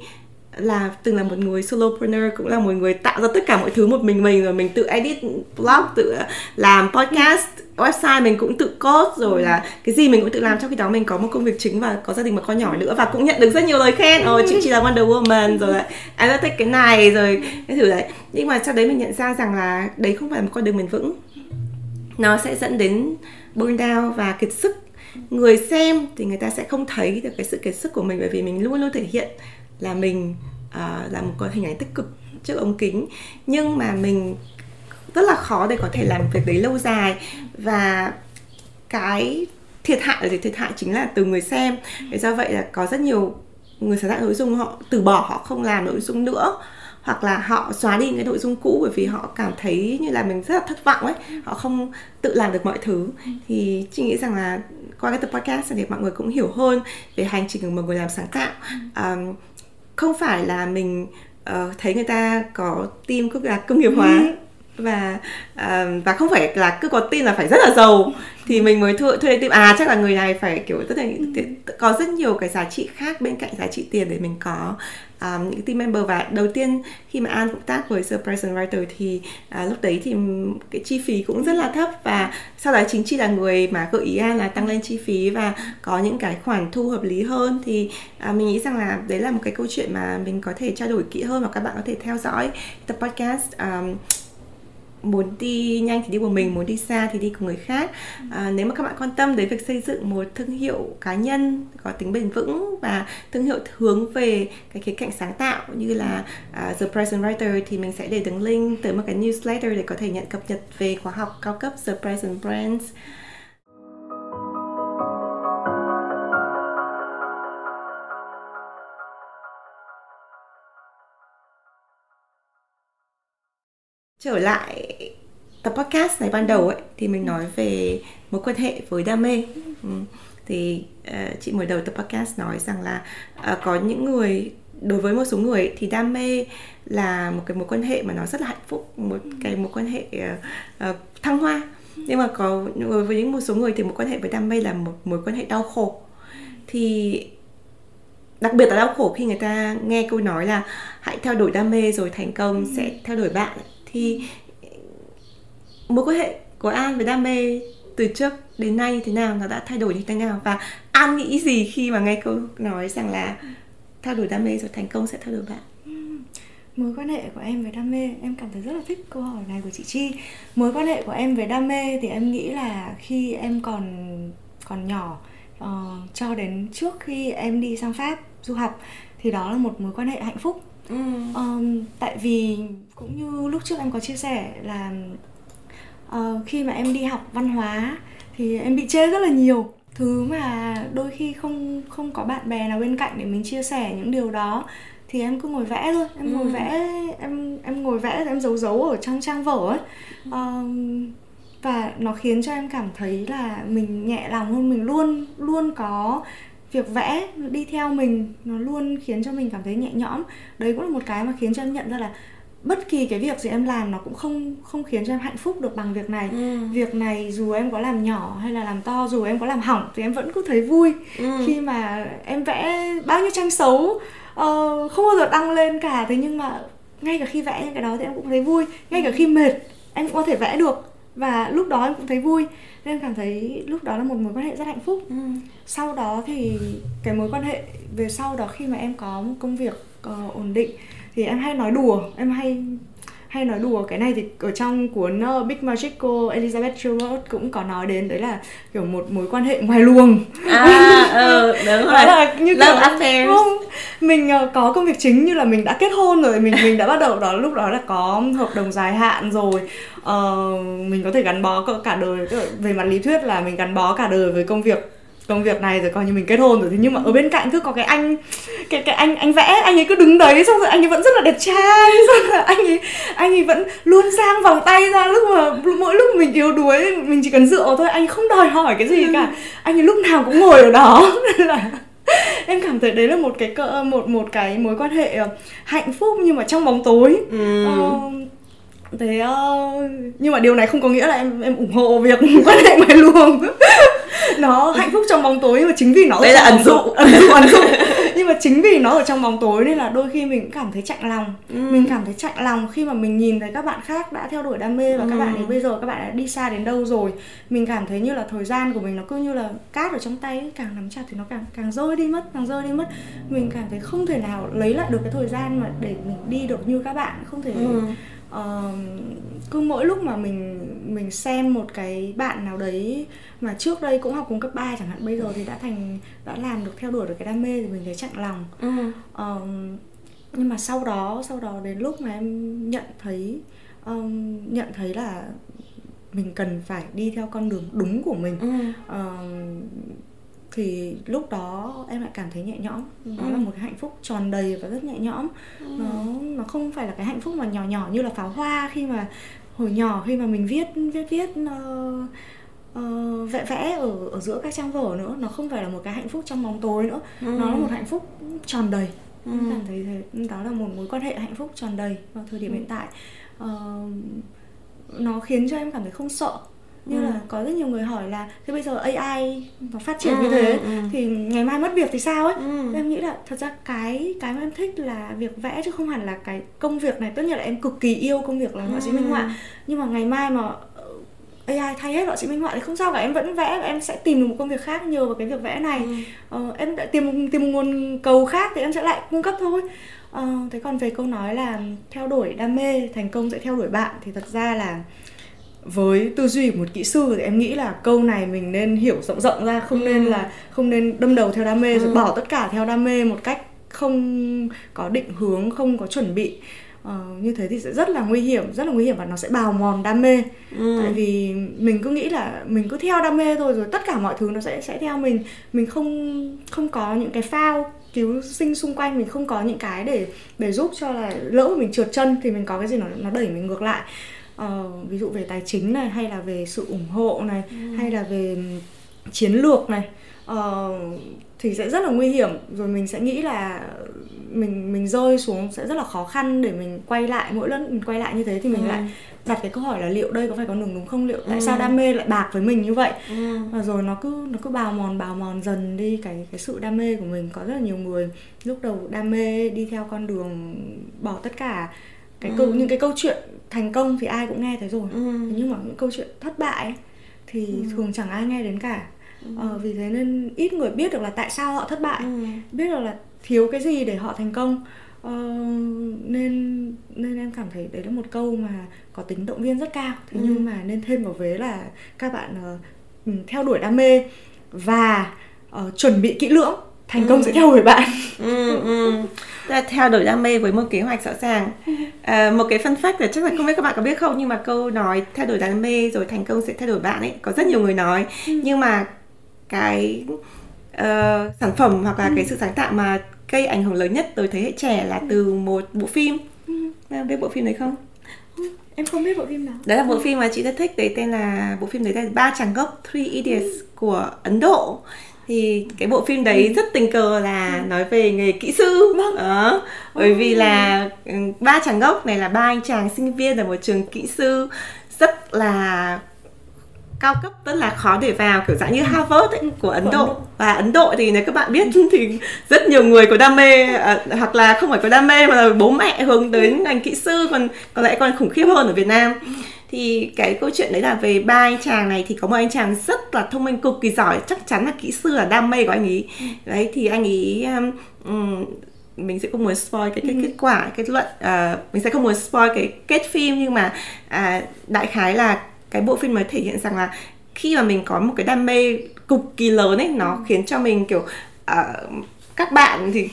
là từng là một người solopreneur, cũng là một người tạo ra tất cả mọi thứ một mình mình, rồi mình tự edit blog, tự làm podcast, website mình cũng tự code, rồi là cái gì mình cũng tự làm. Trong khi đó mình có một công việc chính và có gia đình và con nhỏ nữa, và cũng nhận được rất nhiều lời khen. Ồ, chị chỉ là Wonder Woman, rồi lại em đã thích cái này, rồi cái thử đấy. Nhưng mà sau đấy mình nhận ra rằng là đấy không phải một con đường bền vững, nó sẽ dẫn đến burnout và kiệt sức. Người xem thì người ta sẽ không thấy được cái sự kiệt sức của mình, bởi vì mình luôn luôn thể hiện là mình uh, là một cái hình ảnh tích cực trước ống kính, nhưng mà mình rất là khó để có thể làm việc đấy lâu dài. Và cái thiệt hại thì thiệt hại chính là từ người xem. Thế do vậy là có rất nhiều người sáng tạo nội dung họ từ bỏ, họ không làm nội dung nữa, hoặc là họ xóa đi cái nội dung cũ bởi vì họ cảm thấy như là mình rất là thất vọng ấy, họ không tự làm được mọi thứ. Thì chị nghĩ rằng là qua cái tập podcast thì mọi người cũng hiểu hơn về hành trình của một người làm sáng tạo. À, không phải là mình uh, thấy người ta có team cứ là công nghiệp hóa và uh, và không phải là cứ có team là phải rất là giàu thì mình mới thuê thuê team, à chắc là người này phải kiểu rất là, có rất nhiều cái giá trị khác bên cạnh giá trị tiền để mình có um, những team member. Và đầu tiên khi mà An cộng tác với The Present Writer thì uh, lúc đấy thì cái chi phí cũng rất là thấp, và sau đó chính chị là người mà gợi ý An là tăng lên chi phí và có những cái khoản thu hợp lý hơn. Thì uh, mình nghĩ rằng là đấy là một cái câu chuyện mà mình có thể trao đổi kỹ hơn, và các bạn có thể theo dõi tập podcast. um, Muốn đi nhanh thì đi một mình, muốn đi xa thì đi cùng người khác. à, Nếu mà các bạn quan tâm đến việc xây dựng một thương hiệu cá nhân có tính bền vững và thương hiệu hướng về cái khía cạnh sáng tạo như là uh, The Present Writer, thì mình sẽ để đường link tới một cái newsletter để có thể nhận cập nhật về khóa học cao cấp The Present Brands. Trở lại tập podcast này ban đầu ấy, thì mình nói về mối quan hệ với đam mê. ừ. Thì uh, chị mở đầu tập podcast nói rằng là uh, có những người, đối với một số người ấy, thì đam mê là một cái mối quan hệ mà nó rất là hạnh phúc, một cái mối quan hệ uh, uh, thăng hoa. Nhưng mà có đối với những một số người thì mối quan hệ với đam mê là một mối quan hệ đau khổ. Thì đặc biệt là đau khổ khi người ta nghe câu nói là hãy theo đuổi đam mê rồi thành công sẽ theo đuổi bạn. Thì mối quan hệ của An với đam mê từ trước đến nay như thế nào, nó đã thay đổi như thế nào, và An nghĩ gì khi mà nghe câu nói rằng là theo đuổi đam mê rồi thành công sẽ theo đuổi bạn? Mối quan hệ của em với đam mê, em cảm thấy rất là thích câu hỏi này của chị Chi. Mối quan hệ của em với đam mê thì em nghĩ là khi em còn còn nhỏ, uh, cho đến trước khi em đi sang Pháp du học, thì đó là một mối quan hệ hạnh phúc. Ừ. Um, tại vì cũng như lúc trước em có chia sẻ là uh, khi mà em đi học văn hóa thì em bị chê rất là nhiều thứ, mà đôi khi không không có bạn bè nào bên cạnh để mình chia sẻ những điều đó, thì em cứ ngồi vẽ thôi. Em ừ. ngồi vẽ, em em ngồi vẽ em giấu giấu ở trong trang vở ấy. Um, và nó khiến cho em cảm thấy là mình nhẹ lòng hơn, mình luôn luôn có việc vẽ đi theo mình, nó luôn khiến cho mình cảm thấy nhẹ nhõm. Đấy cũng là một cái mà khiến cho em nhận ra là bất kỳ cái việc gì em làm nó cũng không không khiến cho em hạnh phúc được bằng việc này. ừ. Việc này dù em có làm nhỏ hay là làm to, dù em có làm hỏng thì em vẫn cứ thấy vui. ừ. Khi mà em vẽ bao nhiêu tranh xấu uh, không bao giờ đăng lên cả, thế nhưng mà ngay cả khi vẽ những cái đó thì em cũng thấy vui. Ngay cả khi mệt em cũng có thể vẽ được, và lúc đó em cũng thấy vui, nên em cảm thấy lúc đó là một mối quan hệ rất hạnh phúc. ừ. Sau đó thì cái mối quan hệ về sau đó, khi mà em có một công việc uh, ổn định, thì em hay nói đùa, em hay hay nói đùa cái này thì ở trong cuốn uh, Big Magic cô Elizabeth Gilbert cũng có nói đến, đấy là kiểu một mối quan hệ ngoài luồng. À, ừ, đúng rồi. Là như love kiểu, affairs. Không, mình uh, có công việc chính như là mình đã kết hôn rồi, mình mình đã bắt đầu đó, lúc đó là có hợp đồng dài hạn rồi. Uh, mình có thể gắn bó cả đời, về mặt lý thuyết là mình gắn bó cả đời với công việc công việc này rồi, coi như mình kết hôn rồi. Thế nhưng mà ở bên cạnh cứ có cái anh cái cái anh anh vẽ, anh ấy cứ đứng đấy, xong rồi anh ấy vẫn rất là đẹp trai, xong rồi anh ấy anh ấy vẫn luôn giang vòng tay ra lúc mà mỗi lúc mình yếu đuối, mình chỉ cần dựa thôi, anh ấy không đòi hỏi cái gì cả, anh ấy lúc nào cũng ngồi ở đó. Nên là em cảm thấy đấy là một cái cỡ, một một cái mối quan hệ hạnh phúc nhưng mà trong bóng tối. ừ. uh, Thế uh, nhưng mà điều này không có nghĩa là em em ủng hộ việc quan hệ ngoài luồng. Nó hạnh phúc trong bóng tối, nhưng mà chính vì nó ở đây trong là ẩn dụ ẩn dụ ẩn dụ nhưng mà chính vì nó ở trong bóng tối nên là đôi khi mình cũng cảm thấy chạnh lòng. ừ. Mình cảm thấy chạnh lòng khi mà mình nhìn thấy các bạn khác đã theo đuổi đam mê, và ừ. các bạn ấy bây giờ các bạn đã đi xa đến đâu rồi. Mình cảm thấy như là thời gian của mình nó cứ như là cát ở trong tay, càng nắm chặt thì nó càng càng rơi đi mất, càng rơi đi mất. Mình cảm thấy không thể nào lấy lại được cái thời gian mà để mình đi được như các bạn, không thể. ừ. Uh, cứ mỗi lúc mà mình mình xem một cái bạn nào đấy mà trước đây cũng học cùng cấp ba chẳng hạn, bây giờ thì đã thành đã làm được theo đuổi được cái đam mê thì mình thấy chạnh lòng. ừ. uh, Nhưng mà sau đó sau đó đến lúc mà em nhận thấy um, nhận thấy là mình cần phải đi theo con đường đúng của mình, ừ. um, thì lúc đó em lại cảm thấy nhẹ nhõm. Nó ừ. là một cái hạnh phúc tròn đầy và rất nhẹ nhõm. ừ. nó nó không phải là cái hạnh phúc mà nhỏ nhỏ như là pháo hoa khi mà hồi nhỏ khi mà mình viết viết viết uh, Uh, vẽ vẽ ở, ở giữa các trang vở nữa. Nó không phải là một cái hạnh phúc trong bóng tối nữa. ừ. Nó là một hạnh phúc tròn đầy. ừ. Em cảm thấy thế. Đó là một mối quan hệ hạnh phúc tròn đầy vào thời điểm ừ. hiện tại. uh, Nó khiến cho em cảm thấy không sợ. Như ừ. là có rất nhiều người hỏi là thế bây giờ a i nó phát triển ừ. như thế ừ. thì ngày mai mất việc thì sao ấy. ừ. Em nghĩ là thật ra cái cái mà em thích là việc vẽ, chứ không hẳn là cái công việc này. Tất nhiên là em cực kỳ yêu công việc là họa sĩ minh họa, nhưng mà ngày mai mà a i thay hết họa sĩ minh họa thì không sao cả, em vẫn vẽ và em sẽ tìm được một công việc khác nhờ vào cái việc vẽ này. ừ. ờ, Em đã tìm, tìm một nguồn cầu khác thì em sẽ lại cung cấp thôi. ờ, Thế còn về câu nói là theo đuổi đam mê, thành công sẽ theo đuổi bạn, thì thật ra là với tư duy của một kỹ sư thì em nghĩ là câu này mình nên hiểu rộng rộng ra. Không ừ. nên là không nên đâm đầu theo đam mê rồi ừ. bỏ tất cả theo đam mê một cách không có định hướng, không có chuẩn bị. Ờ, như thế thì sẽ rất là nguy hiểm, rất là nguy hiểm và nó sẽ bào mòn đam mê. ừ. Tại vì mình cứ nghĩ là mình cứ theo đam mê thôi, rồi tất cả mọi thứ nó sẽ sẽ theo mình. Mình không không có những cái phao cứu sinh xung quanh, mình không có những cái để để giúp cho là lỡ mình trượt chân thì mình có cái gì nó nó đẩy mình ngược lại. Ờ, ví dụ về tài chính này, hay là về sự ủng hộ này, ừ. hay là về chiến lược này, ờ, thì sẽ rất là nguy hiểm. Rồi mình sẽ nghĩ là mình mình rơi xuống sẽ rất là khó khăn để mình quay lại. Mỗi lần mình quay lại như thế thì mình ừ. lại đặt cái câu hỏi là liệu đây có phải con đường đúng không, liệu tại ừ. sao đam mê lại bạc với mình như vậy. ừ. Và rồi nó cứ nó cứ bào mòn bào mòn dần đi cái cái sự đam mê của mình. Có rất là nhiều người lúc đầu đam mê đi theo con đường bỏ tất cả cái ừ. câu những cái câu chuyện thành công thì ai cũng nghe thấy rồi, ừ. nhưng mà những câu chuyện thất bại ấy, thì ừ. thường chẳng ai nghe đến cả. ừ. Ờ, vì thế nên ít người biết được là tại sao họ thất bại, ừ. biết được là thiếu cái gì để họ thành công. ờ, nên nên em cảm thấy đấy là một câu mà có tính động viên rất cao. Thế ừ. nhưng mà nên thêm vào vế là các bạn uh, theo đuổi đam mê và uh, chuẩn bị kỹ lưỡng, thành công ừ. sẽ theo đuổi bạn. ừ, ừ. Theo đuổi đam mê với một kế hoạch rõ ràng. À, một cái fun fact là chắc là không biết các bạn có biết không, nhưng mà câu nói theo đuổi đam mê rồi thành công sẽ theo đuổi bạn ấy có rất nhiều người nói, ừ. nhưng mà cái uh, sản phẩm hoặc là ừ. cái sự sáng tạo mà gây ảnh hưởng lớn nhất tới thế hệ trẻ là từ một bộ phim. Em biết bộ phim đấy không? Em không biết bộ phim nào. Đấy là bộ phim mà chị rất thích, đấy tên là bộ phim đấy là Ba Chàng Gốc, Three Idiots của Ấn Độ. Thì cái bộ phim đấy rất tình cờ là nói về nghề kỹ sư. Đó. Bởi vì là ba chàng gốc này là ba anh chàng sinh viên ở một trường kỹ sư rất là cao cấp, rất là khó để vào, kiểu dạng như Harvard ấy, của Ấn Độ. Và Ấn Độ thì nếu các bạn biết thì rất nhiều người có đam mê, à, hoặc là không phải có đam mê mà là bố mẹ hướng đến ngành kỹ sư, còn có lẽ còn khủng khiếp hơn ở Việt Nam. Thì cái câu chuyện đấy là về ba anh chàng này, thì có một anh chàng rất là thông minh, cực kỳ giỏi, chắc chắn là kỹ sư là đam mê của anh ấy. Đấy thì anh ấy um, mình sẽ không muốn spoil cái, cái kết quả, cái luận, uh, mình sẽ không muốn spoil cái kết phim, nhưng mà uh, đại khái là cái bộ phim mới thể hiện rằng là khi mà mình có một cái đam mê cực kỳ lớn ấy, nó khiến cho mình kiểu uh, các bạn thì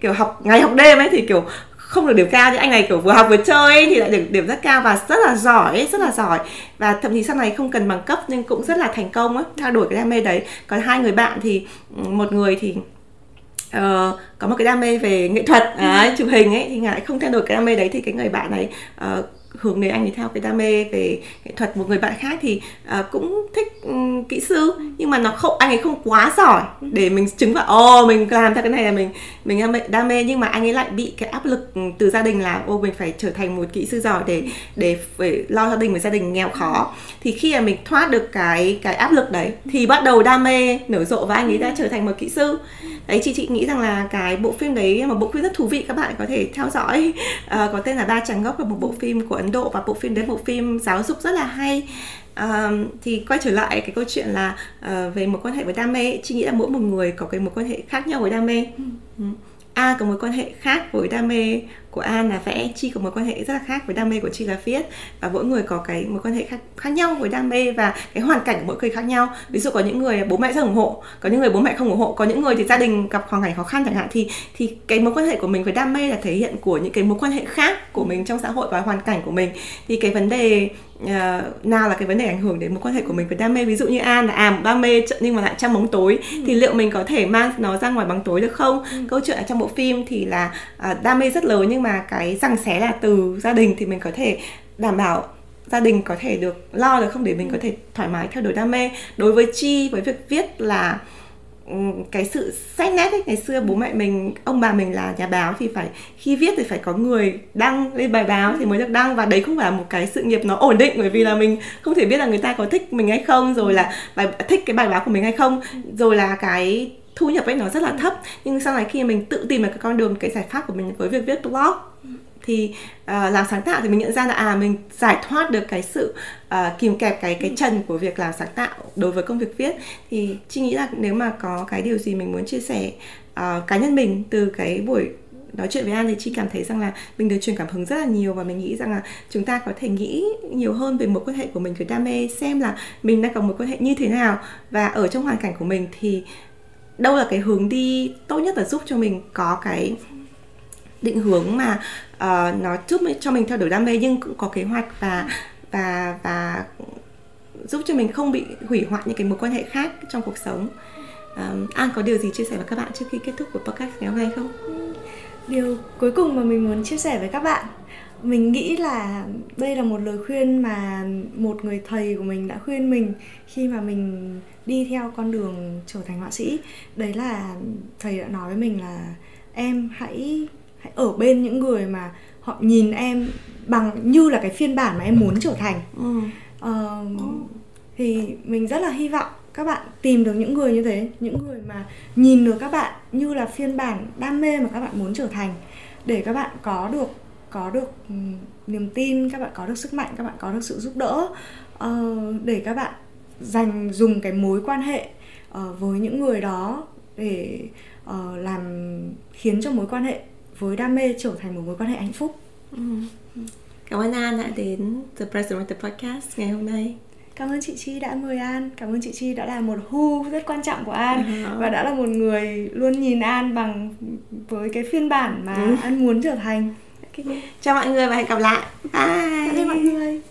kiểu học ngày học đêm ấy thì kiểu không được điểm cao, nhưng anh này kiểu vừa học vừa chơi ấy, thì lại được điểm rất cao và rất là giỏi ấy, rất là giỏi. Và thậm chí sau này không cần bằng cấp nhưng cũng rất là thành công ấy, theo đuổi cái đam mê đấy. Còn hai người bạn thì một người thì uh, có một cái đam mê về nghệ thuật, à, chụp hình ấy, thì lại không theo đuổi cái đam mê đấy, thì cái người bạn này uh, hướng đến anh ấy theo cái đam mê về nghệ thuật. Một người bạn khác thì uh, cũng thích um, kỹ sư, nhưng mà nó không, anh ấy không quá giỏi để mình chứng vào ồ oh, mình làm theo cái này là mình mình đam mê, đam mê nhưng mà anh ấy lại bị cái áp lực từ gia đình là ô oh, mình phải trở thành một kỹ sư giỏi để để phải lo gia đình, một gia đình nghèo khó. Thì khi mà mình thoát được cái cái áp lực đấy thì bắt đầu đam mê nở rộ và anh ấy đã trở thành một kỹ sư. Đấy, chị chị nghĩ rằng là cái bộ phim đấy một bộ phim rất thú vị, các bạn có thể theo dõi, uh, có tên là Ba Chàng Gốc, là một bộ phim của Ấn Độ và bộ phim đấy bộ phim giáo dục rất là hay. À, thì quay trở lại cái câu chuyện là uh, về mối quan hệ với đam mê, chị nghĩ là mỗi một người có cái mối quan hệ khác nhau với đa mê. ừ. Ừ. A có mối quan hệ khác với đam mê của An là vẽ, Chi có mối quan hệ rất là khác với đam mê của Chi là viết, và mỗi người có cái mối quan hệ khác, khác nhau với đam mê và cái hoàn cảnh của mỗi người khác nhau. Ví dụ có những người bố mẹ rất ủng hộ, có những người bố mẹ không ủng hộ, có những người thì gia đình gặp hoàn cảnh khó khăn chẳng hạn, thì thì cái mối quan hệ của mình với đam mê là thể hiện của những cái mối quan hệ khác của mình trong xã hội và hoàn cảnh của mình. Thì cái vấn đề Uh, nào là cái vấn đề ảnh hưởng đến mối quan hệ của mình với đam mê. Ví dụ như An là à, đam mê nhưng mà lại trong bóng tối, ừ. thì liệu mình có thể mang nó ra ngoài bóng tối được không? ừ. Câu chuyện ở trong bộ phim thì là uh, đam mê rất lớn nhưng mà cái giằng xé là từ gia đình, thì mình có thể đảm bảo gia đình có thể được lo được không để mình ừ. có thể thoải mái theo đuổi đam mê. Đối với Chi, với việc viết là cái sự sách nét ấy, ngày xưa bố mẹ mình, ông bà mình là nhà báo thì phải, khi viết thì phải có người đăng lên bài báo thì mới được đăng, và đấy không phải là một cái sự nghiệp nó ổn định, bởi vì là mình không thể biết là người ta có thích mình hay không, rồi là bài, thích cái bài báo của mình hay không, rồi là cái thu nhập ấy nó rất là thấp. Nhưng sau này khi mình tự tìm được cái con đường, cái giải pháp của mình với việc viết blog thì uh, làm sáng tạo, thì mình nhận ra là à mình giải thoát được cái sự uh, kìm kẹp cái cái trần của việc làm sáng tạo đối với công việc viết. Thì Chi nghĩ là nếu mà có cái điều gì mình muốn chia sẻ uh, cá nhân mình từ cái buổi nói chuyện với An thì Chi cảm thấy rằng là mình được truyền cảm hứng rất là nhiều, và mình nghĩ rằng là chúng ta có thể nghĩ nhiều hơn về mối quan hệ của mình với đam mê, xem là mình đang có mối quan hệ như thế nào, và ở trong hoàn cảnh của mình thì đâu là cái hướng đi tốt nhất là giúp cho mình có cái định hướng mà uh, nó giúp cho mình theo đuổi đam mê nhưng cũng có kế hoạch, và và và giúp cho mình không bị hủy hoại những cái mối quan hệ khác trong cuộc sống. Uh, An có điều gì chia sẻ với các bạn trước khi kết thúc của podcast ngày hôm nay không? Điều cuối cùng mà mình muốn chia sẻ với các bạn, mình nghĩ là đây là một lời khuyên mà một người thầy của mình đã khuyên mình khi mà mình đi theo con đường trở thành họa sĩ. Đấy là thầy đã nói với mình là em hãy Hãy ở bên những người mà họ nhìn em bằng như là cái phiên bản mà em muốn trở thành. ừ. Ờ, ừ. Thì mình rất là hy vọng các bạn tìm được những người như thế, những người mà nhìn được các bạn như là phiên bản đam mê mà các bạn muốn trở thành, để các bạn có được có được niềm tin, các bạn có được sức mạnh, các bạn có được sự giúp đỡ, ờ, để các bạn dành dùng cái mối quan hệ uh, với những người đó để uh, làm khiến cho mối quan hệ với đam mê trở thành một mối quan hệ hạnh phúc. ừ. Cảm ơn An đã đến The Present Writer Podcast ngày hôm nay. Cảm ơn chị Chi đã mời An. Cảm ơn chị Chi đã là một who rất quan trọng của An, uh-huh. và đã là một người luôn nhìn An bằng với cái phiên bản mà uh-huh. An muốn trở thành. okay. Chào mọi người và hẹn gặp lại. Bye. Cảm ơn mọi người.